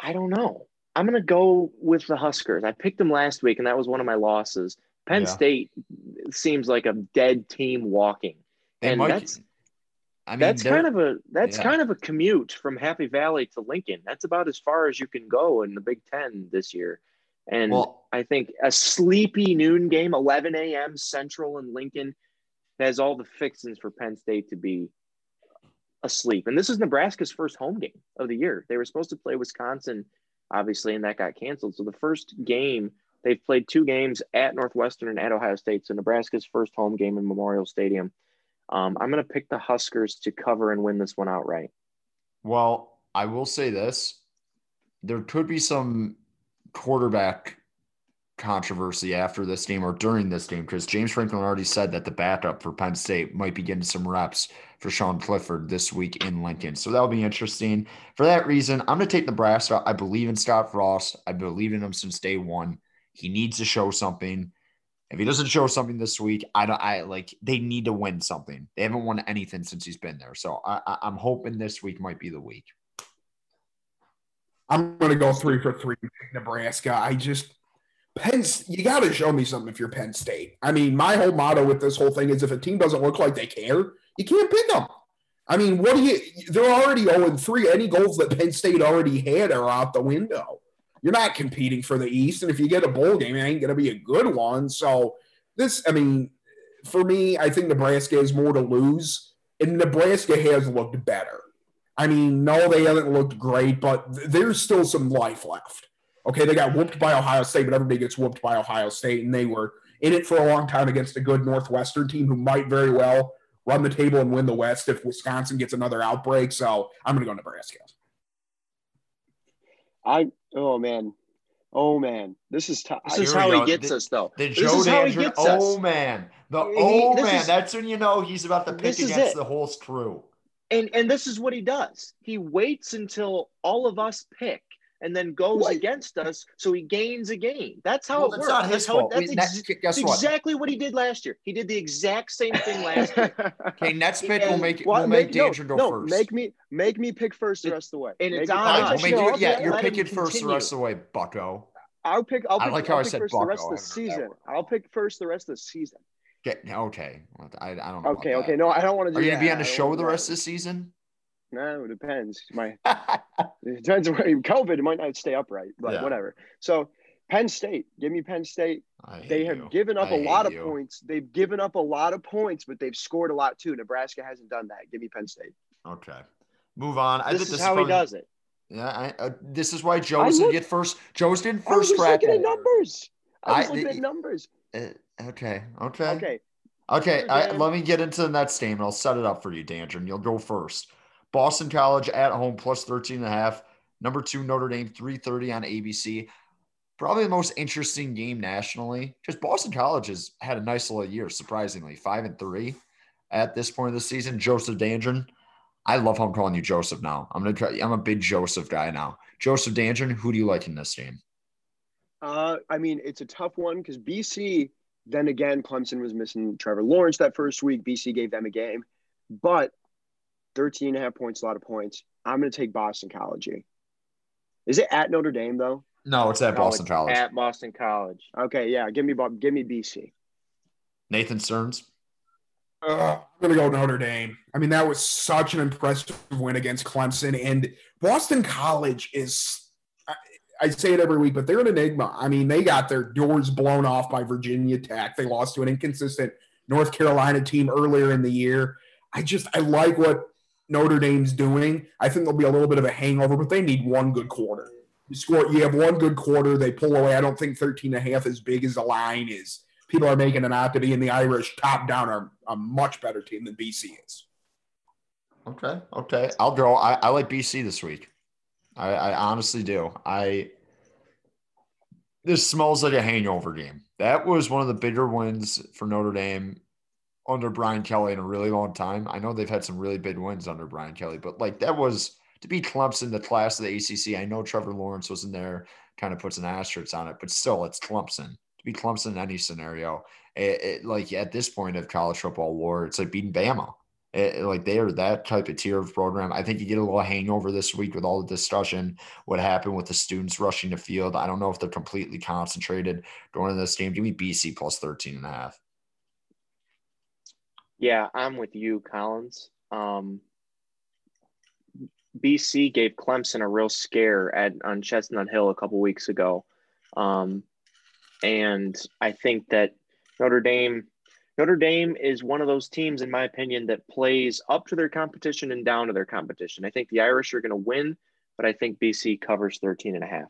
I don't know. I'm gonna go with the Huskers. I picked them last week, and that was one of my losses. Penn yeah. State seems like a dead team walking, they and might, that's I mean, that's kind of a that's yeah. kind of a commute from Happy Valley to Lincoln. That's about as far as you can go in the Big Ten this year. And well, I think a sleepy noon game, eleven a.m. Central in Lincoln, has all the fixings for Penn State to be asleep. And this is Nebraska's first home game of the year. They were supposed to play Wisconsin, obviously, and that got canceled. So the first game. They've played two games at Northwestern and at Ohio State, so Nebraska's first home game in Memorial Stadium. Um, I'm going to pick the Huskers to cover and win this one outright. Well, I will say this. There could be some quarterback controversy after this game or during this game because James Franklin already said that the backup for Penn State might be getting some reps for Sean Clifford this week in Lincoln. So that'll be interesting. For that reason, I'm going to take Nebraska. I believe in Scott Frost. I believe in him since day one. He needs to show something. If he doesn't show something this week, I don't. I like they need to win something. They haven't won anything since he's been there. So I, I, I'm hoping this week might be the week. I'm going to go three for three, Nebraska. I just Penn. You got to show me something if you're Penn State. I mean, my whole motto with this whole thing is if a team doesn't look like they care, you can't pick them. I mean, what do you? They're already oh and three. Any goals that Penn State already had are out the window. You're not competing for the East, and if you get a bowl game, it ain't going to be a good one. So this, I mean, for me, I think Nebraska has more to lose, and Nebraska has looked better. I mean, no, they haven't looked great, but there's still some life left. Okay, they got whooped by Ohio State, but everybody gets whooped by Ohio State, and they were in it for a long time against a good Northwestern team who might very well run the table and win the West if Wisconsin gets another outbreak. So I'm going to go Nebraska. I oh man, oh man, this is t- this is how he gets us though. The Joe Dandron, oh man, the oh man, that's when you know he's about to pick against the whole crew. And and this is what he does. He waits until all of us pick, and then goes what? against us, so he gains a game. That's how well, it that's works. Not his that's fault. How, that's I mean, ex- that's, guess exactly what? what he did last year. He did the exact same thing last year. Okay, Nets pick will make it. We'll make, we'll make Dandron go no, first. No, make me make me pick first the rest of the way. And it's on us. We'll we'll yeah, you're picking first the rest of the way, Bucko. I'll pick. I'll pick, I like I'll how pick I said first Bucko. The rest of the season. I'll pick first the rest of the season. Okay. I I don't know. Okay. Okay. No, I don't want to do. Are you gonna be on the show the rest of the season? No, it depends. My it depends on COVID. It might not stay upright, but yeah. Whatever. So Penn State, give me Penn State. They have you. given up I a lot of you. points. They've given up a lot of points, but they've scored a lot too. Nebraska hasn't done that. Give me Penn State. Okay, move on. This I think is this how is probably, he does it. Yeah, I, uh, this is why Joe's didn't get first. Joe's didn't first. I was just looking at numbers. I was I, looking the, at numbers. Uh, okay. Okay. Okay. Okay. I, let me get into the next game, and I'll set it up for you, Dandron. You'll go first. Boston College at home, plus thirteen and a half. Number two, Notre Dame, three thirty on A B C. Probably the most interesting game nationally, because Boston College has had a nice little year, surprisingly, five and three at this point of the season. Joseph Dandron, I love how I'm calling you Joseph now. I'm gonna try. I'm a big Joseph guy now. Joseph Dandron, who do you like in this game? Uh, I mean, it's a tough one because B C. Then again, Clemson was missing Trevor Lawrence that first week. B C gave them a game, but. thirteen and a half points, a lot of points. I'm going to take Boston College. Is it at Notre Dame, though? No, it's at Boston College. At Boston College. Okay, yeah. Give me give me B C. Nathan Stearns? Uh, I'm going to go Notre Dame. I mean, that was such an impressive win against Clemson. And Boston College is – I say it every week, but they're an enigma. I mean, they got their doors blown off by Virginia Tech. They lost to an inconsistent North Carolina team earlier in the year. I just – I like what – Notre Dame's doing. I think there'll be a little bit of a hangover, but they need one good quarter. You score, you have one good quarter, they pull away. I don't think thirteen and a half as big as the line is. People are making it out to be, and the Irish top down are a much better team than B C is. Okay, okay. I'll go. I, I like B C this week. I, I honestly do. I this smells like a hangover game. That was one of the bigger wins for Notre Dame under Brian Kelly in a really long time. I know they've had some really big wins under Brian Kelly, but like that was to beat Clemson, the class of the A C C. I know Trevor Lawrence wasn't there, kind of puts an asterisk on it, but still it's Clemson. To beat Clemson in any scenario, it, it, like at this point of college football war, it's like beating Bama. It, it, like they are that type of tier of program. I think you get a little hangover this week with all the discussion, what happened with the students rushing the field. I don't know if they're completely concentrated going into this game. Give me B C plus thirteen and a half. Yeah, I'm with you, Collins. Um, B C gave Clemson a real scare at on Chestnut Hill a couple weeks ago, um, and I think that Notre Dame, Notre Dame is one of those teams, in my opinion, that plays up to their competition and down to their competition. I think the Irish are going to win, but I think B C covers thirteen and a half.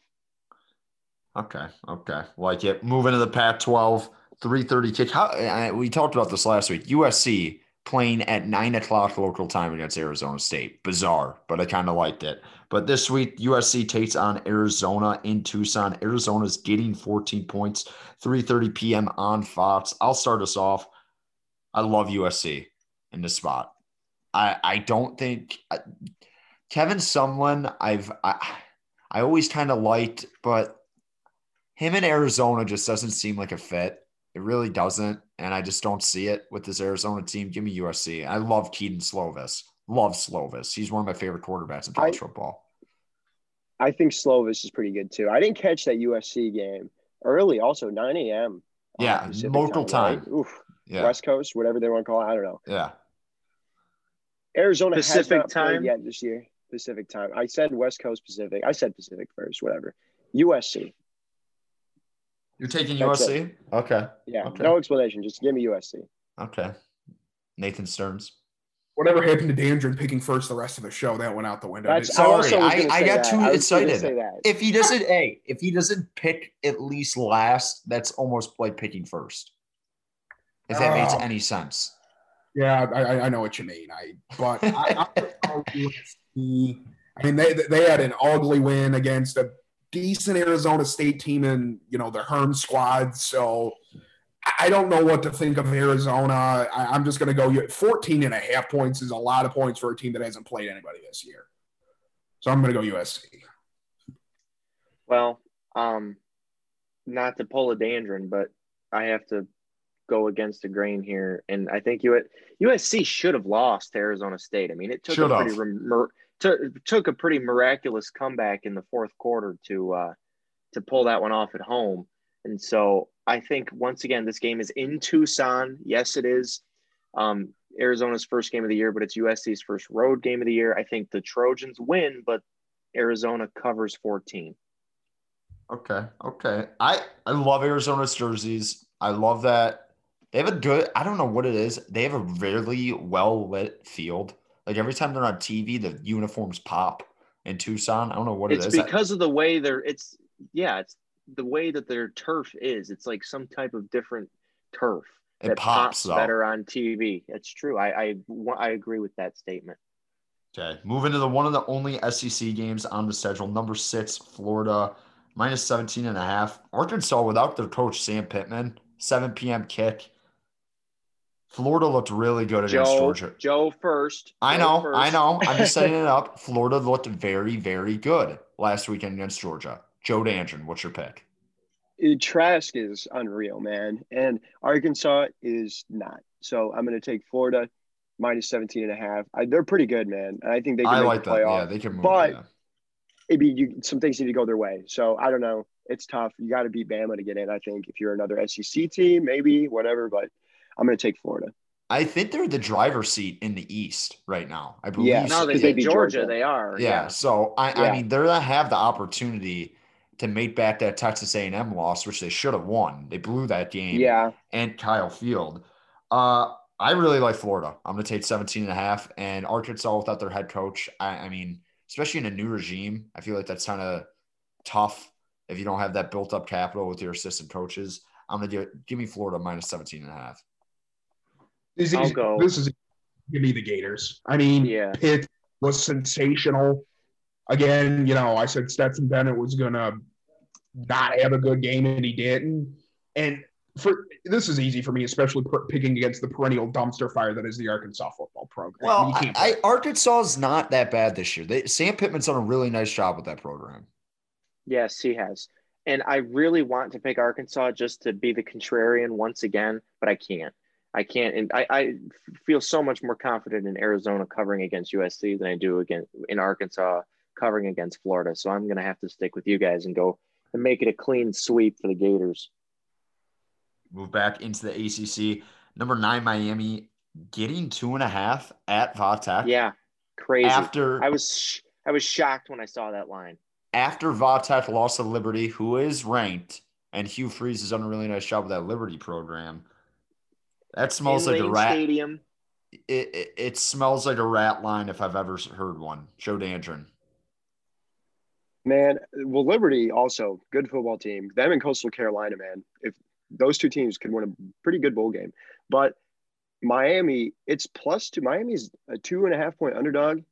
Okay, okay, like it. Moving to the Pac twelve. three thirty kick. How, I, we talked about this last week. U S C playing at nine o'clock local time against Arizona State. Bizarre, but I kind of liked it. But this week, U S C takes on Arizona in Tucson. Arizona's getting fourteen points, three thirty p.m. on Fox. I'll start us off. I love U S C in this spot. I, I don't think – Kevin Sumlin, I've, I, I always kind of liked, but him in Arizona just doesn't seem like a fit. It really doesn't, and I just don't see it with this Arizona team. Give me U S C. I love Keaton Slovis. Love Slovis. He's one of my favorite quarterbacks in college I, football. I think Slovis is pretty good, too. I didn't catch that U S C game early, also nine a.m. Yeah, local time. time. Right? Oof. Yeah. West Coast, whatever they want to call it. I don't know. Yeah. Arizona Pacific has not time. Played yet this year. Pacific time. I said West Coast Pacific. I said Pacific first, whatever. U S C. You're taking That's U S C? It. Okay. Yeah, okay. No explanation. Just give me U S C. Okay. Nathan Stearns. Whatever happened to Dandron picking first the rest of the show, that went out the window. That's, Sorry, I, I got that. too I excited. If he doesn't hey, if he doesn't pick at least last, that's almost like picking first. If that oh. makes any sense. Yeah, I, I know what you mean. I but I, I, I mean they they had an ugly win against a decent Arizona State team in, you know, the Herm squad. So I don't know what to think of Arizona. I, I'm just going to go fourteen and a half points is a lot of points for a team that hasn't played anybody this year. So I'm going to go U S C. Well, um, not to pull a Dandron, but I have to go against the grain here. And I think U S C should have lost to Arizona State. I mean, it took, a pretty, mir- t- took a pretty miraculous comeback in the fourth quarter to uh, to pull that one off at home. And so I think, once again, this game is in Tucson. Yes, it is um, Arizona's first game of the year, but it's U S C's first road game of the year. I think the Trojans win, but Arizona covers fourteen. Okay, okay. I, I love Arizona's jerseys. I love that. They have a good – I don't know what it is. They have a really well-lit field. Like, every time they're on T V, the uniforms pop in Tucson. I don't know what it is. It's because of the way they're – it's – yeah, it's the way that their turf is. It's like some type of different turf that pops better on T V. That's true. I, I, I agree with that statement. Okay, moving to the one of the only S E C games on the schedule, number six, Florida, minus seventeen and a half. Arkansas without their coach, Sam Pittman, seven p.m. kick. Florida looked really good against Joe, Georgia. Joe first. Joe I know, first. I know. I'm just setting it up. Florida looked very, very good last weekend against Georgia. Joe Dandron, what's your pick? It, Trask is unreal, man. And Arkansas is not. So I'm going to take Florida minus seventeen and a half. I, they're pretty good, man. And I think they can I make like the playoff. Yeah, they can move. But yeah. it'd be, you, some things need to go their way. So I don't know. It's tough. You got to beat Bama to get in, I think. If you're another S E C team, maybe, whatever. But I'm going to take Florida. I think they're the driver's seat in the East right now. I believe. Yeah, now they beat Georgia, Georgia. They are. Yeah, yeah. so, I, yeah. I mean, they're going to have the opportunity to make back that Texas A and M loss, which they should have won. They blew that game. Yeah. And Kyle Field. Uh, I really like Florida. I'm going to take seventeen and a half. And Arkansas without their head coach, I, I mean, especially in a new regime, I feel like that's kind of tough if you don't have that built-up capital with your assistant coaches. I'm going to give it, give me Florida minus seventeen and a half. This is, this is give me the Gators. I mean, yeah. Pitt was sensational. Again, you know, I said Stetson Bennett was going to not have a good game, and he didn't. And for this is easy for me, especially per, picking against the perennial dumpster fire that is the Arkansas football program. Well, I, I, Arkansas is not that bad this year. They, Sam Pittman's done a really nice job with that program. Yes, he has. And I really want to pick Arkansas just to be the contrarian once again, but I can't. I can't, and I, I feel so much more confident in Arizona covering against U S C than I do against, in Arkansas covering against Florida. So I'm going to have to stick with you guys and go and make it a clean sweep for the Gators. Move back into the A C C. Number nine, Miami, getting two and a half at Va Tech. Yeah, crazy. After I was sh- I was shocked when I saw that line. After Va Tech lost to Liberty, who is ranked, and Hugh Freeze has done a really nice job with that Liberty program. That smells In like Lane a rat. Stadium. It, it it smells like a rat line if I've ever heard one. Joe Dandron. Man, well, Liberty also good football team. Them and Coastal Carolina, man. If those two teams could win a pretty good bowl game, but Miami, it's plus two. Miami's a two and a half point underdog.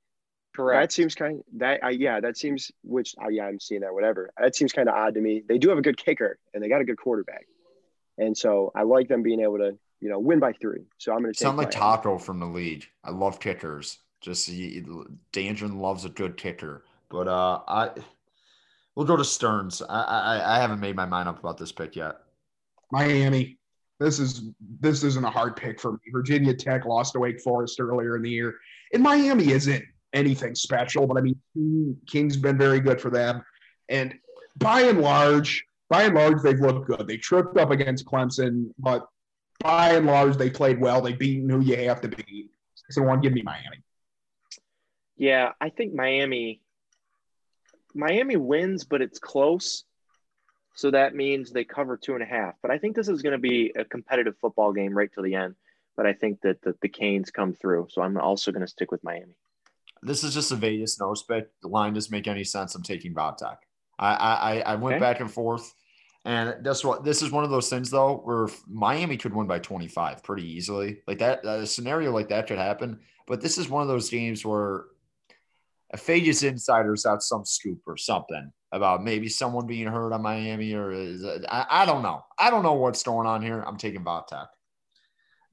Correct. That seems kind of, that. I, yeah, that seems. Which I, yeah, I'm seeing that. Whatever. That seems kind of odd to me. They do have a good kicker and they got a good quarterback, and so I like them being able to, you know, win by three. So I'm going to sound like Taco from the league. I love kickers. Just Dandron loves a good kicker, but uh, I we'll go to Stearns. I, I I haven't made my mind up about this pick yet. Miami. This is this isn't a hard pick for me. Virginia Tech lost to Wake Forest earlier in the year, and Miami isn't anything special. But I mean, King's been very good for them, and by and large, by and large, they've looked good. They tripped up against Clemson, but by and large, they played well. They beat who you have to beat. So one, give me Miami. Yeah, I think Miami Miami wins, but it's close. So that means they cover two and a half. But I think this is going to be a competitive football game right till the end. But I think that the, the Canes come through. So I'm also going to stick with Miami. This is just a Vegas nose pick. The line doesn't make any sense. I'm taking Va Tech. I I, I went okay. back and forth. And that's what, this is one of those things though, where Miami could win by twenty-five pretty easily. Like that, a scenario like that could happen. But this is one of those games where a Vegas insider's got some scoop or something about maybe someone being hurt on Miami, or is, I, I don't know. I don't know what's going on here. I'm taking Votek.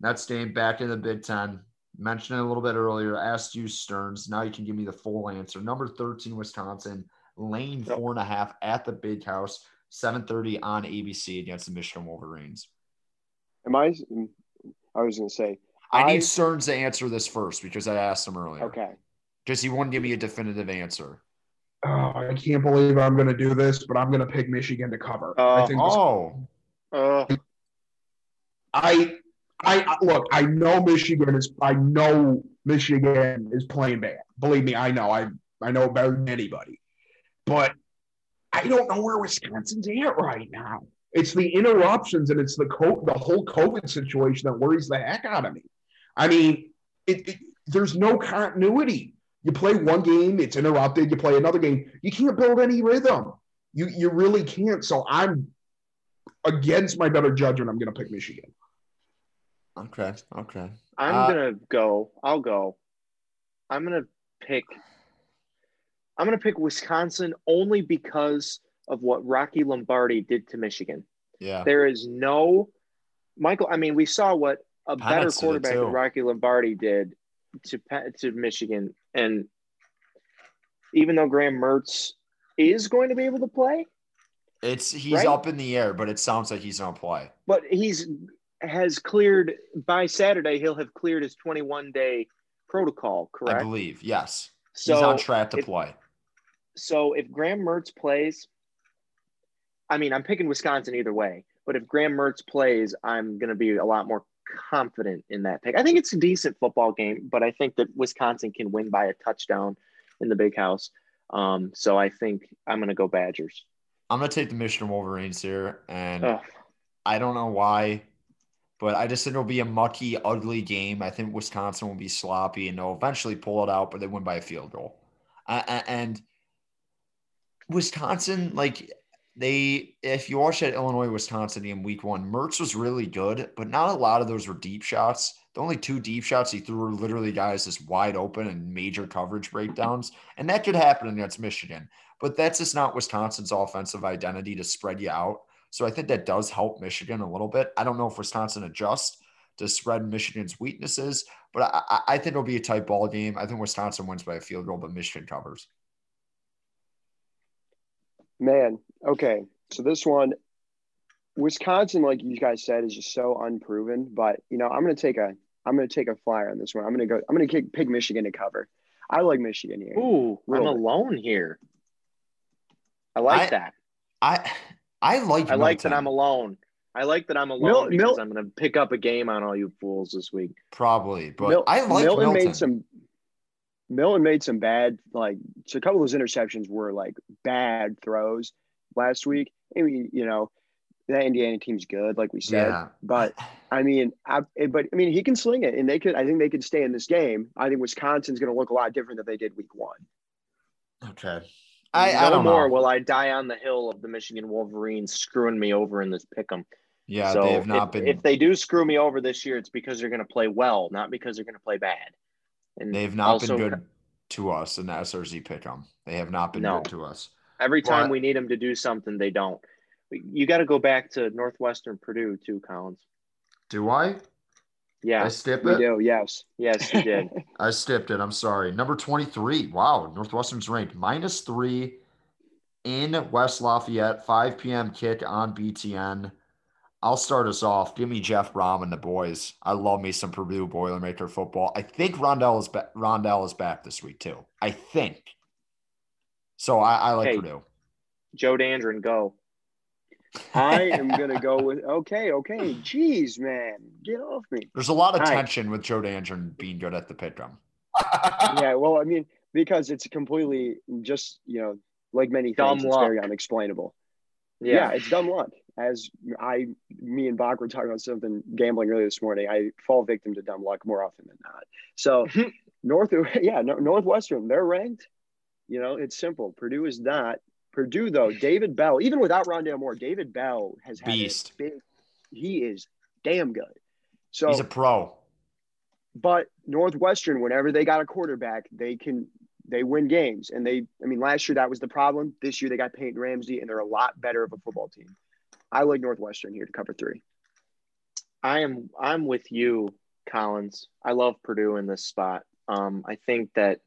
Next game, back in the Big Ten. Mentioned it a little bit earlier. Asked you, Stearns. Now you can give me the full answer. Number thirteen, Wisconsin, lane yep. four and a half at the Big House, seven thirty on A B C against the Michigan Wolverines. Am I? I was going to say I, I need Stearns to answer this first because I asked him earlier. Okay, just he wouldn't give me a definitive answer. Oh, I can't believe I'm going to do this, but I'm going to pick Michigan to cover. Uh, I think oh, uh, I, I look. I know Michigan is. I know Michigan is playing bad. Believe me, I know. I I know better than anybody. But I don't know where Wisconsin's at right now. It's the interruptions and it's the co- the whole COVID situation that worries the heck out of me. I mean, it, it, there's no continuity. You play one game, it's interrupted. You play another game. You can't build any rhythm. You you really can't. So I'm against my better judgment. I'm going to pick Michigan. Okay, okay. I'm uh, going to go. I'll go. I'm going to pick – I'm going to pick Wisconsin only because of what Rocky Lombardi did to Michigan. Yeah. There is no – Michael, I mean, we saw what a better quarterback than Rocky Lombardi did to to Michigan. And even though Graham Mertz is going to be able to play, it's he's right? up in the air, but it sounds like he's on play. But he's has cleared by Saturday. He'll have cleared his twenty-one day protocol, correct? I believe, yes. So he's on track to if, play. So if Graham Mertz plays, I mean, I'm picking Wisconsin either way. But if Graham Mertz plays, I'm going to be a lot more confident in that pick. I think it's a decent football game, but I think that Wisconsin can win by a touchdown in the Big House. Um, so I think I'm going to go Badgers. I'm going to take the Michigan Wolverines here, and Ugh. I don't know why, but I just think it'll be a mucky, ugly game. I think Wisconsin will be sloppy, and they'll eventually pull it out, but they win by a field goal. Uh, and Wisconsin, like – They, if you watch that Illinois Wisconsin game week one, Mertz was really good, but not a lot of those were deep shots. The only two deep shots he threw were literally guys just wide open and major coverage breakdowns. And that could happen against Michigan, but that's just not Wisconsin's offensive identity to spread you out. So I think that does help Michigan a little bit. I don't know if Wisconsin adjusts to spread Michigan's weaknesses, but I, I think it'll be a tight ball game. I think Wisconsin wins by a field goal, but Michigan covers. Man, okay, so this one, Wisconsin, like you guys said, is just so unproven. But you know, I'm gonna take a, I'm gonna take a flyer on this one. I'm gonna go. I'm gonna kick, pick Michigan to cover. I like Michigan here. Ooh, I'm bit. alone here. I like I, that. I, I like. I like that I'm alone. I like that I'm alone Mil- because Mil- I'm gonna pick up a game on all you fools this week. Probably, but Mil- I like Milton. Milton made some. Milton made some bad, like, so a couple of those interceptions were, like, bad throws last week. I mean, you know, that Indiana team's good, like we said. Yeah. But, I mean, I, but, I mean, he can sling it, and they could, I think they could stay in this game. I think Wisconsin's going to look a lot different than they did week one. Okay. I, I no don't more know. will I die on the hill of the Michigan Wolverines screwing me over in this pick'em. Yeah, so they have not if, been. If they do screw me over this year, it's because they're going to play well, not because they're going to play bad. And they've not also, been good to us in the S R Z pick'em. They have not been no. good to us. Every time but, we need them to do something, they don't. You got to go back to Northwestern Purdue too, Collins. Do I? Yeah. I skipped it? Do, yes. Yes, you did. I skipped it. I'm sorry. Number twenty-three. Wow. Northwestern's ranked minus three in West Lafayette, five p.m. kick on B T N. I'll start us off. Give me Jeff Rom and the boys. I love me some Purdue Boilermaker football. I think Rondale is ba- Rondale is back this week too. I think. So I, I like hey, Purdue. Joe Dandron, go. I am gonna go with okay, okay. Jeez, man, get off me. There's a lot of All tension right. with Joe Dandron being good at the pick'em. Yeah, well, I mean, because it's completely just you know, like many dumb things, luck. It's very unexplainable. Yeah, yeah it's dumb luck. As I, me and Bach were talking about something gambling earlier this morning, I fall victim to dumb luck more often than not. So, North, yeah, Northwestern, they're ranked. You know, it's simple. Purdue is not. Purdue, though, David Bell, even without Rondale Moore, David Bell has had Beast. a big – he is damn good. So he's a pro. But Northwestern, whenever they got a quarterback, they can – they win games. And they – I mean, last year that was the problem. This year they got Peyton Ramsey, and they're a lot better of a football team. I like Northwestern here to cover three. I am – I'm with you, Collins. I love Purdue in this spot. Um, I think that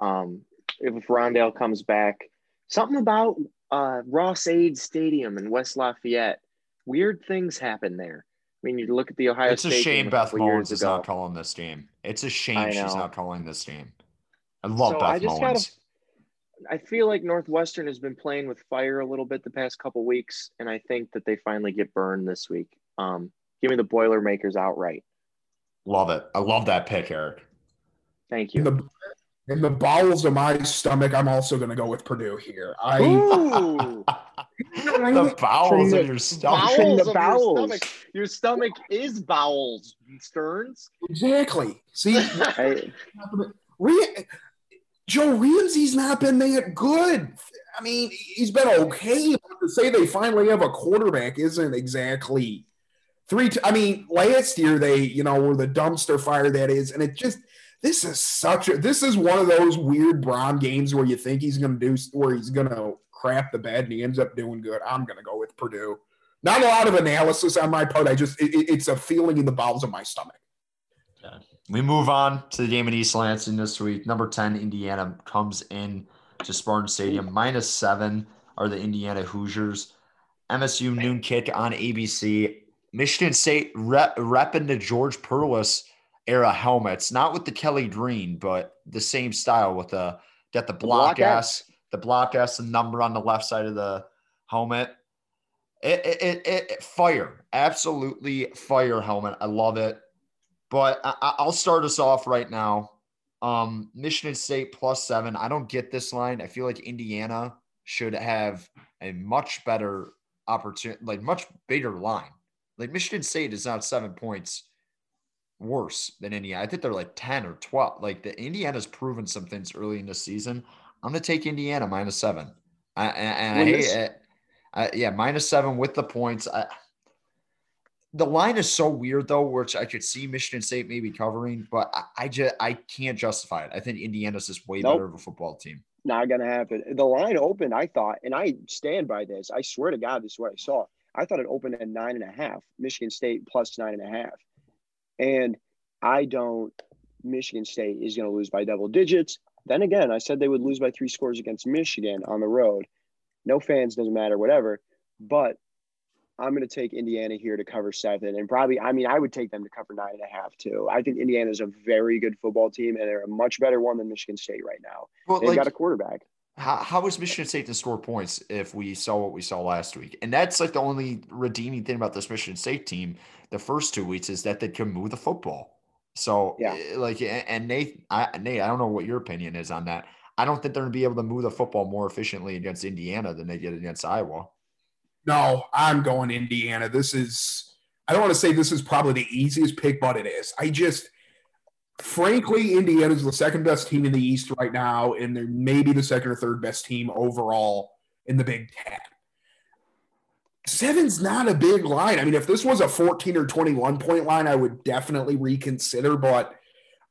um, if Rondale comes back – something about uh, Ross-Ade Stadium in West Lafayette. Weird things happen there. I mean, you look at the Ohio State. It's a State shame Beth Mullins is ago. not calling this game. It's a shame she's not calling this game. I love so Beth I just Mullins. Gotta, I feel like Northwestern has been playing with fire a little bit the past couple weeks, and I think that they finally get burned this week. Um, give me the Boilermakers outright. Love it. I love that pick, Eric. Thank you. The- In the bowels of my stomach, I'm also going to go with Purdue here. I, Ooh. the bowels the, of your stomach. Bowels the bowels. Your stomach. Your stomach is bowels, Stearns. Exactly. See, I, Re- Joe Ramsey's not been that good. I mean, he's been okay. But to say they finally have a quarterback isn't exactly three. T- I mean, last year they, you know, were the dumpster fire that is, and it just. This is such a. This is one of those weird Brom games where you think he's going to do, where he's going to crap the bed, and he ends up doing good. I'm going to go with Purdue. Not a lot of analysis on my part. I just, it, it's a feeling in the bowels of my stomach. Okay. We move on to the game in East Lansing this week. Number ten, Indiana comes in to Spartan Stadium. Minus seven are the Indiana Hoosiers. M S U noon kick on A B C. Michigan State rep, repping the George Perlis era helmets, not with the Kelly Green, but the same style with the got the block, block S, S, the block S, the number on the left side of the helmet. It it, it, it, it fire, absolutely fire helmet. I love it. But I, I'll start us off right now. Um, Michigan State plus seven. I don't get this line. I feel like Indiana should have a much better opportunity, like much bigger line. Like Michigan State is not seven points worse than Indiana. I think they're like ten or twelve. Like the Indiana's proven some things early in the season. I'm going to take Indiana minus seven. I, and and I hate it. I, yeah, minus seven with the points. I, the line is so weird though, which I could see Michigan State maybe covering, but I, I just I can't justify it. I think Indiana's just way nope. better of a football team. Not going to happen. The line opened, I thought, and I stand by this. I swear to God, this is what I saw. I thought it opened at nine and a half. Michigan State plus nine and a half. And I don't – Michigan State is going to lose by double digits. Then again, I said they would lose by three scores against Michigan on the road. No fans, doesn't matter, whatever. But I'm going to take Indiana here to cover seven. And probably – I mean, I would take them to cover nine and a half too. I think Indiana is a very good football team, and they're a much better one than Michigan State right now. Well, They've like, got a quarterback. How, how is Michigan State to score points if we saw what we saw last week? And that's like the only redeeming thing about this Michigan State team – the first two weeks is that they can move the football. So yeah. like, and Nate, I, Nate, I don't know what your opinion is on that. I don't think they're going to be able to move the football more efficiently against Indiana than they did against Iowa. No, I'm going Indiana. This is, I don't want to say this is probably the easiest pick, but it is. I just, frankly, Indiana's the second best team in the East right now. And they're maybe the second or third best team overall in the Big Ten. Seven's not a big line. I mean, if this was a fourteen or twenty-one point line, I would definitely reconsider, but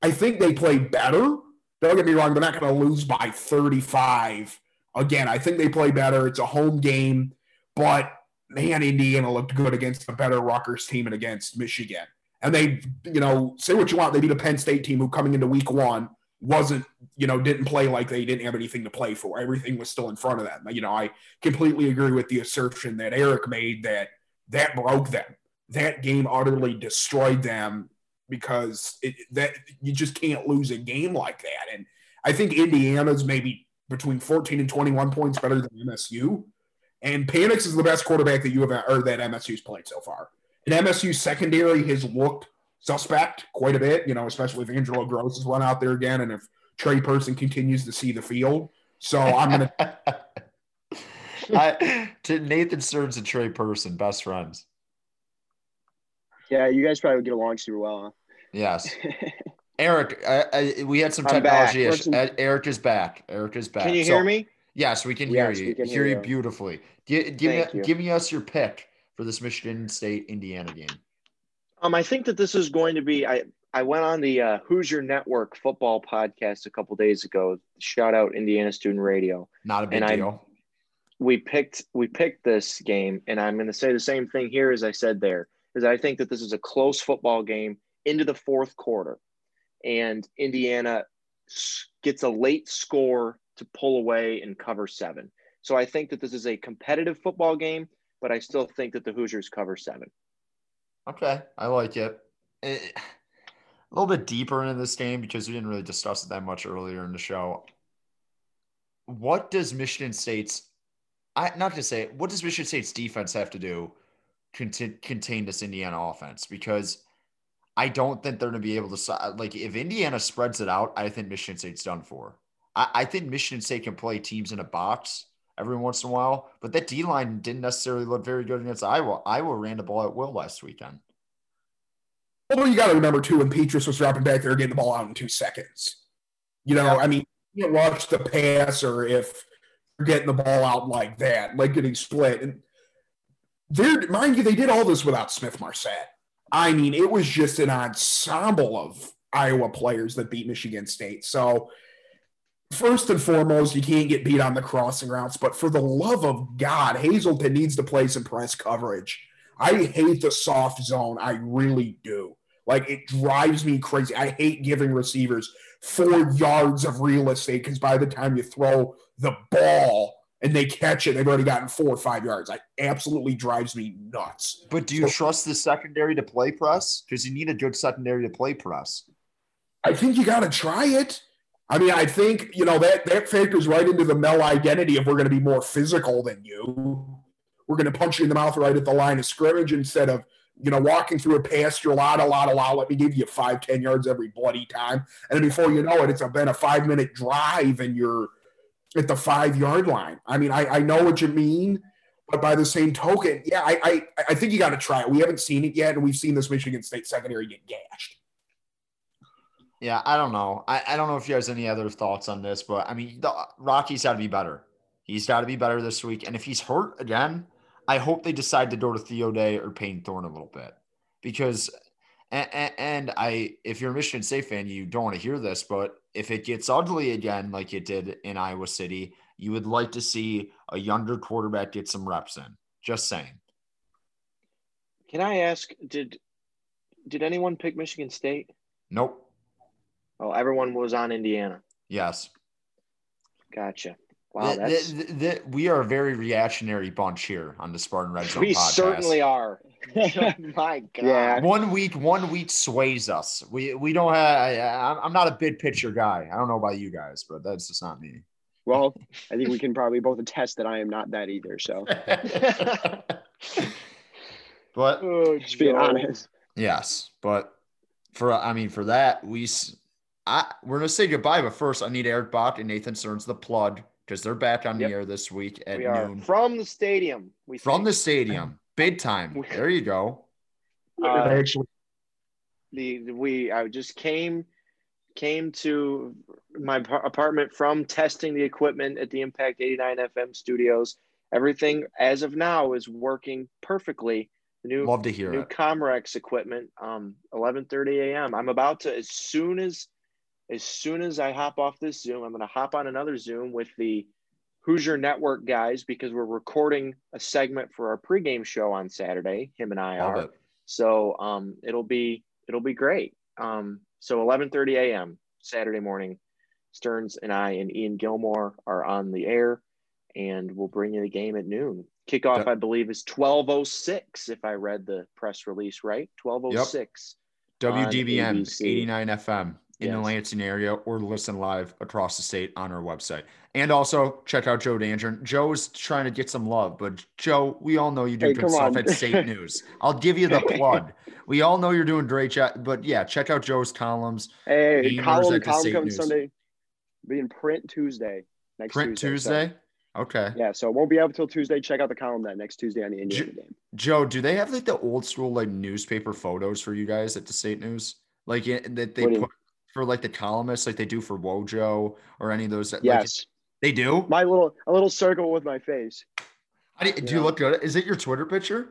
I think they play better. Don't get me wrong. They're not going to lose by thirty-five. Again, I think they play better. It's a home game, but man, Indiana looked good against the better Rutgers team and against Michigan. And they, you know, say what you want. They beat a Penn State team who coming into week one wasn't, you know, didn't play like they didn't have anything to play for. Everything was still in front of them. You know, I completely agree with the assertion that Eric made that that broke them. That game utterly destroyed them because it, that you just can't lose a game like that. And I think Indiana's maybe between fourteen and twenty-one points better than M S U. And Penix is the best quarterback that you have or that M S U's played so far. And M S U secondary has looked suspect quite a bit, you know, especially if Angelo Gross is one out there again and if Trey Person continues to see the field. So I'm going to – to Nathan Stearns and Trey Person, best friends. Yeah, you guys probably would get along super well, huh? Yes. Eric, I, I, we had some technology issues. Eric is back. Eric is back. Can you so, hear me? Yes, we can yes, hear you. We can hear, hear you beautifully. Give, give, me, give me us your pick for this Michigan State-Indiana game. Um, I think that this is going to be – I I went on the uh, Hoosier Network football podcast a couple days ago. Shout out Indiana Student Radio. Not a big and deal. I, we picked we picked this game, and I'm going to say the same thing here as I said there, is I think that this is a close football game into the fourth quarter, and Indiana gets a late score to pull away and cover seven. So I think that this is a competitive football game, but I still think that the Hoosiers cover seven. Okay, I like it. it a little bit deeper into this game, because we didn't really discuss it that much earlier in the show. What does Michigan State's – I not to say – what does Michigan State's defense have to do to contain this Indiana offense? Because I don't think they're going to be able to – like, if Indiana spreads it out, I think Michigan State's done for. I, I think Michigan State can play teams in a box every once in a while, but that D-line didn't necessarily look very good against Iowa. Iowa ran the ball at will last weekend. Well, you got to remember, too, when Petrus was dropping back, they were getting the ball out in two seconds. You know, yeah. I mean, you can't rush the passer if you're getting the ball out like that, like getting split. And they're, mind you, they did all this without Smith-Marsette. I mean, it was just an ensemble of Iowa players that beat Michigan State. So, first and foremost, you can't get beat on the crossing routes. But for the love of God, Hazelton needs to play some press coverage. I hate the soft zone. I really do. Like, it drives me crazy. I hate giving receivers four yards of real estate, because by the time you throw the ball and they catch it, they've already gotten four or five yards. It absolutely drives me nuts. But do you so, trust the secondary to play press? Because you need a good secondary to play press. I think you got to try it. I mean, I think, you know, that, that factors right into the Mel identity of we're going to be more physical than you. We're going to punch you in the mouth right at the line of scrimmage instead of, you know, walking through a pass, you're a lot, a lot, a lot. Let me give you five, ten yards every bloody time. And then before you know it, it's been a five-minute drive and you're at the five-yard line. I mean, I, I know what you mean, but by the same token, yeah, I I, I think you got to try it. We haven't seen it yet, and we've seen this Michigan State secondary get gashed. Yeah, I don't know. I, I don't know if you guys have any other thoughts on this, but, I mean, the, Rocky's got to be better. He's got to be better this week. And if he's hurt again, I hope they decide to go to Theoday or Peyton Thorne a little bit. Because – and I, if you're a Michigan State fan, you don't want to hear this, but if it gets ugly again like it did in Iowa City, you would like to see a younger quarterback get some reps in. Just saying. Can I ask, did did anyone pick Michigan State? Nope. Oh, everyone was on Indiana. Yes. Gotcha. Wow, that's... The, the, the, we are a very reactionary bunch here on the Spartan Red Zone we podcast. We certainly are. My God. Yeah. One week, one week sways us. We we don't have. I, I'm not a big picture guy. I don't know about you guys, but that's just not me. Well, I think we can probably both attest that I am not that either. So, but oh, just being honest. Yes, but for I mean for that we. I, we're going to say goodbye, but first I need Eric Bach and Nathan Stearns the plug, because they're back on yep. the air this week at we are noon. From the stadium. We From think. the stadium. Big time. There you go. Uh, the, the we I just came came to my apartment from testing the equipment at the Impact eighty-nine F M studios. Everything as of now is working perfectly. The new, Love to hear new it. Comrex equipment, um, eleven thirty a m I'm about to, as soon as As soon as I hop off this Zoom, I'm going to hop on another Zoom with the Hoosier Network guys, because we're recording a segment for our pregame show on Saturday. Him and I Love are. It. So um, it'll be it'll be great. Um, so eleven thirty a m Saturday morning, Stearns and I and Ian Gilmore are on the air, and we'll bring you the game at noon. Kickoff, yep. I believe, is twelve oh six, if I read the press release right. twelve oh six. Yep. W D B M, eighty-nine F M. In yes. the Lansing area, or listen live across the state on our website. And also check out Joe Dandron. Joe's trying to get some love, but Joe, we all know you do hey, good stuff at State News. I'll give you the plug. We all know you're doing great job, but yeah, check out Joe's columns. Hey, column, at the column comes News. Sunday. Be in print Tuesday. Next print Tuesday? Tuesday? So. Okay. Yeah, so it won't be up until Tuesday. Check out the column that next Tuesday on the Indiana jo- game. Joe, do they have like the old school like newspaper photos for you guys at the State News? Like that they put – for like the columnists, like they do for Wojo or any of those. Yes. Like, They do? My little a little circle with my face. How do you, do you look good? Is it your Twitter picture?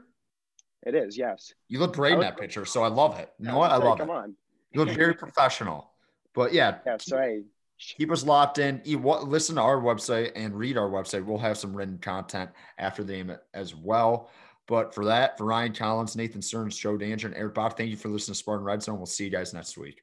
It is, yes. You look great in that picture, so I love it. You know what? I love it. Come on. You look very professional. But, yeah, yeah keep, so I, keep us locked in. You, listen to our website and read our website. We'll have some written content after the game as well. But for that, for Ryan Collins, Nathan Stearns, Joe Dandron, Eric Bach, thank you for listening to Spartan Red Zone. We'll see you guys next week.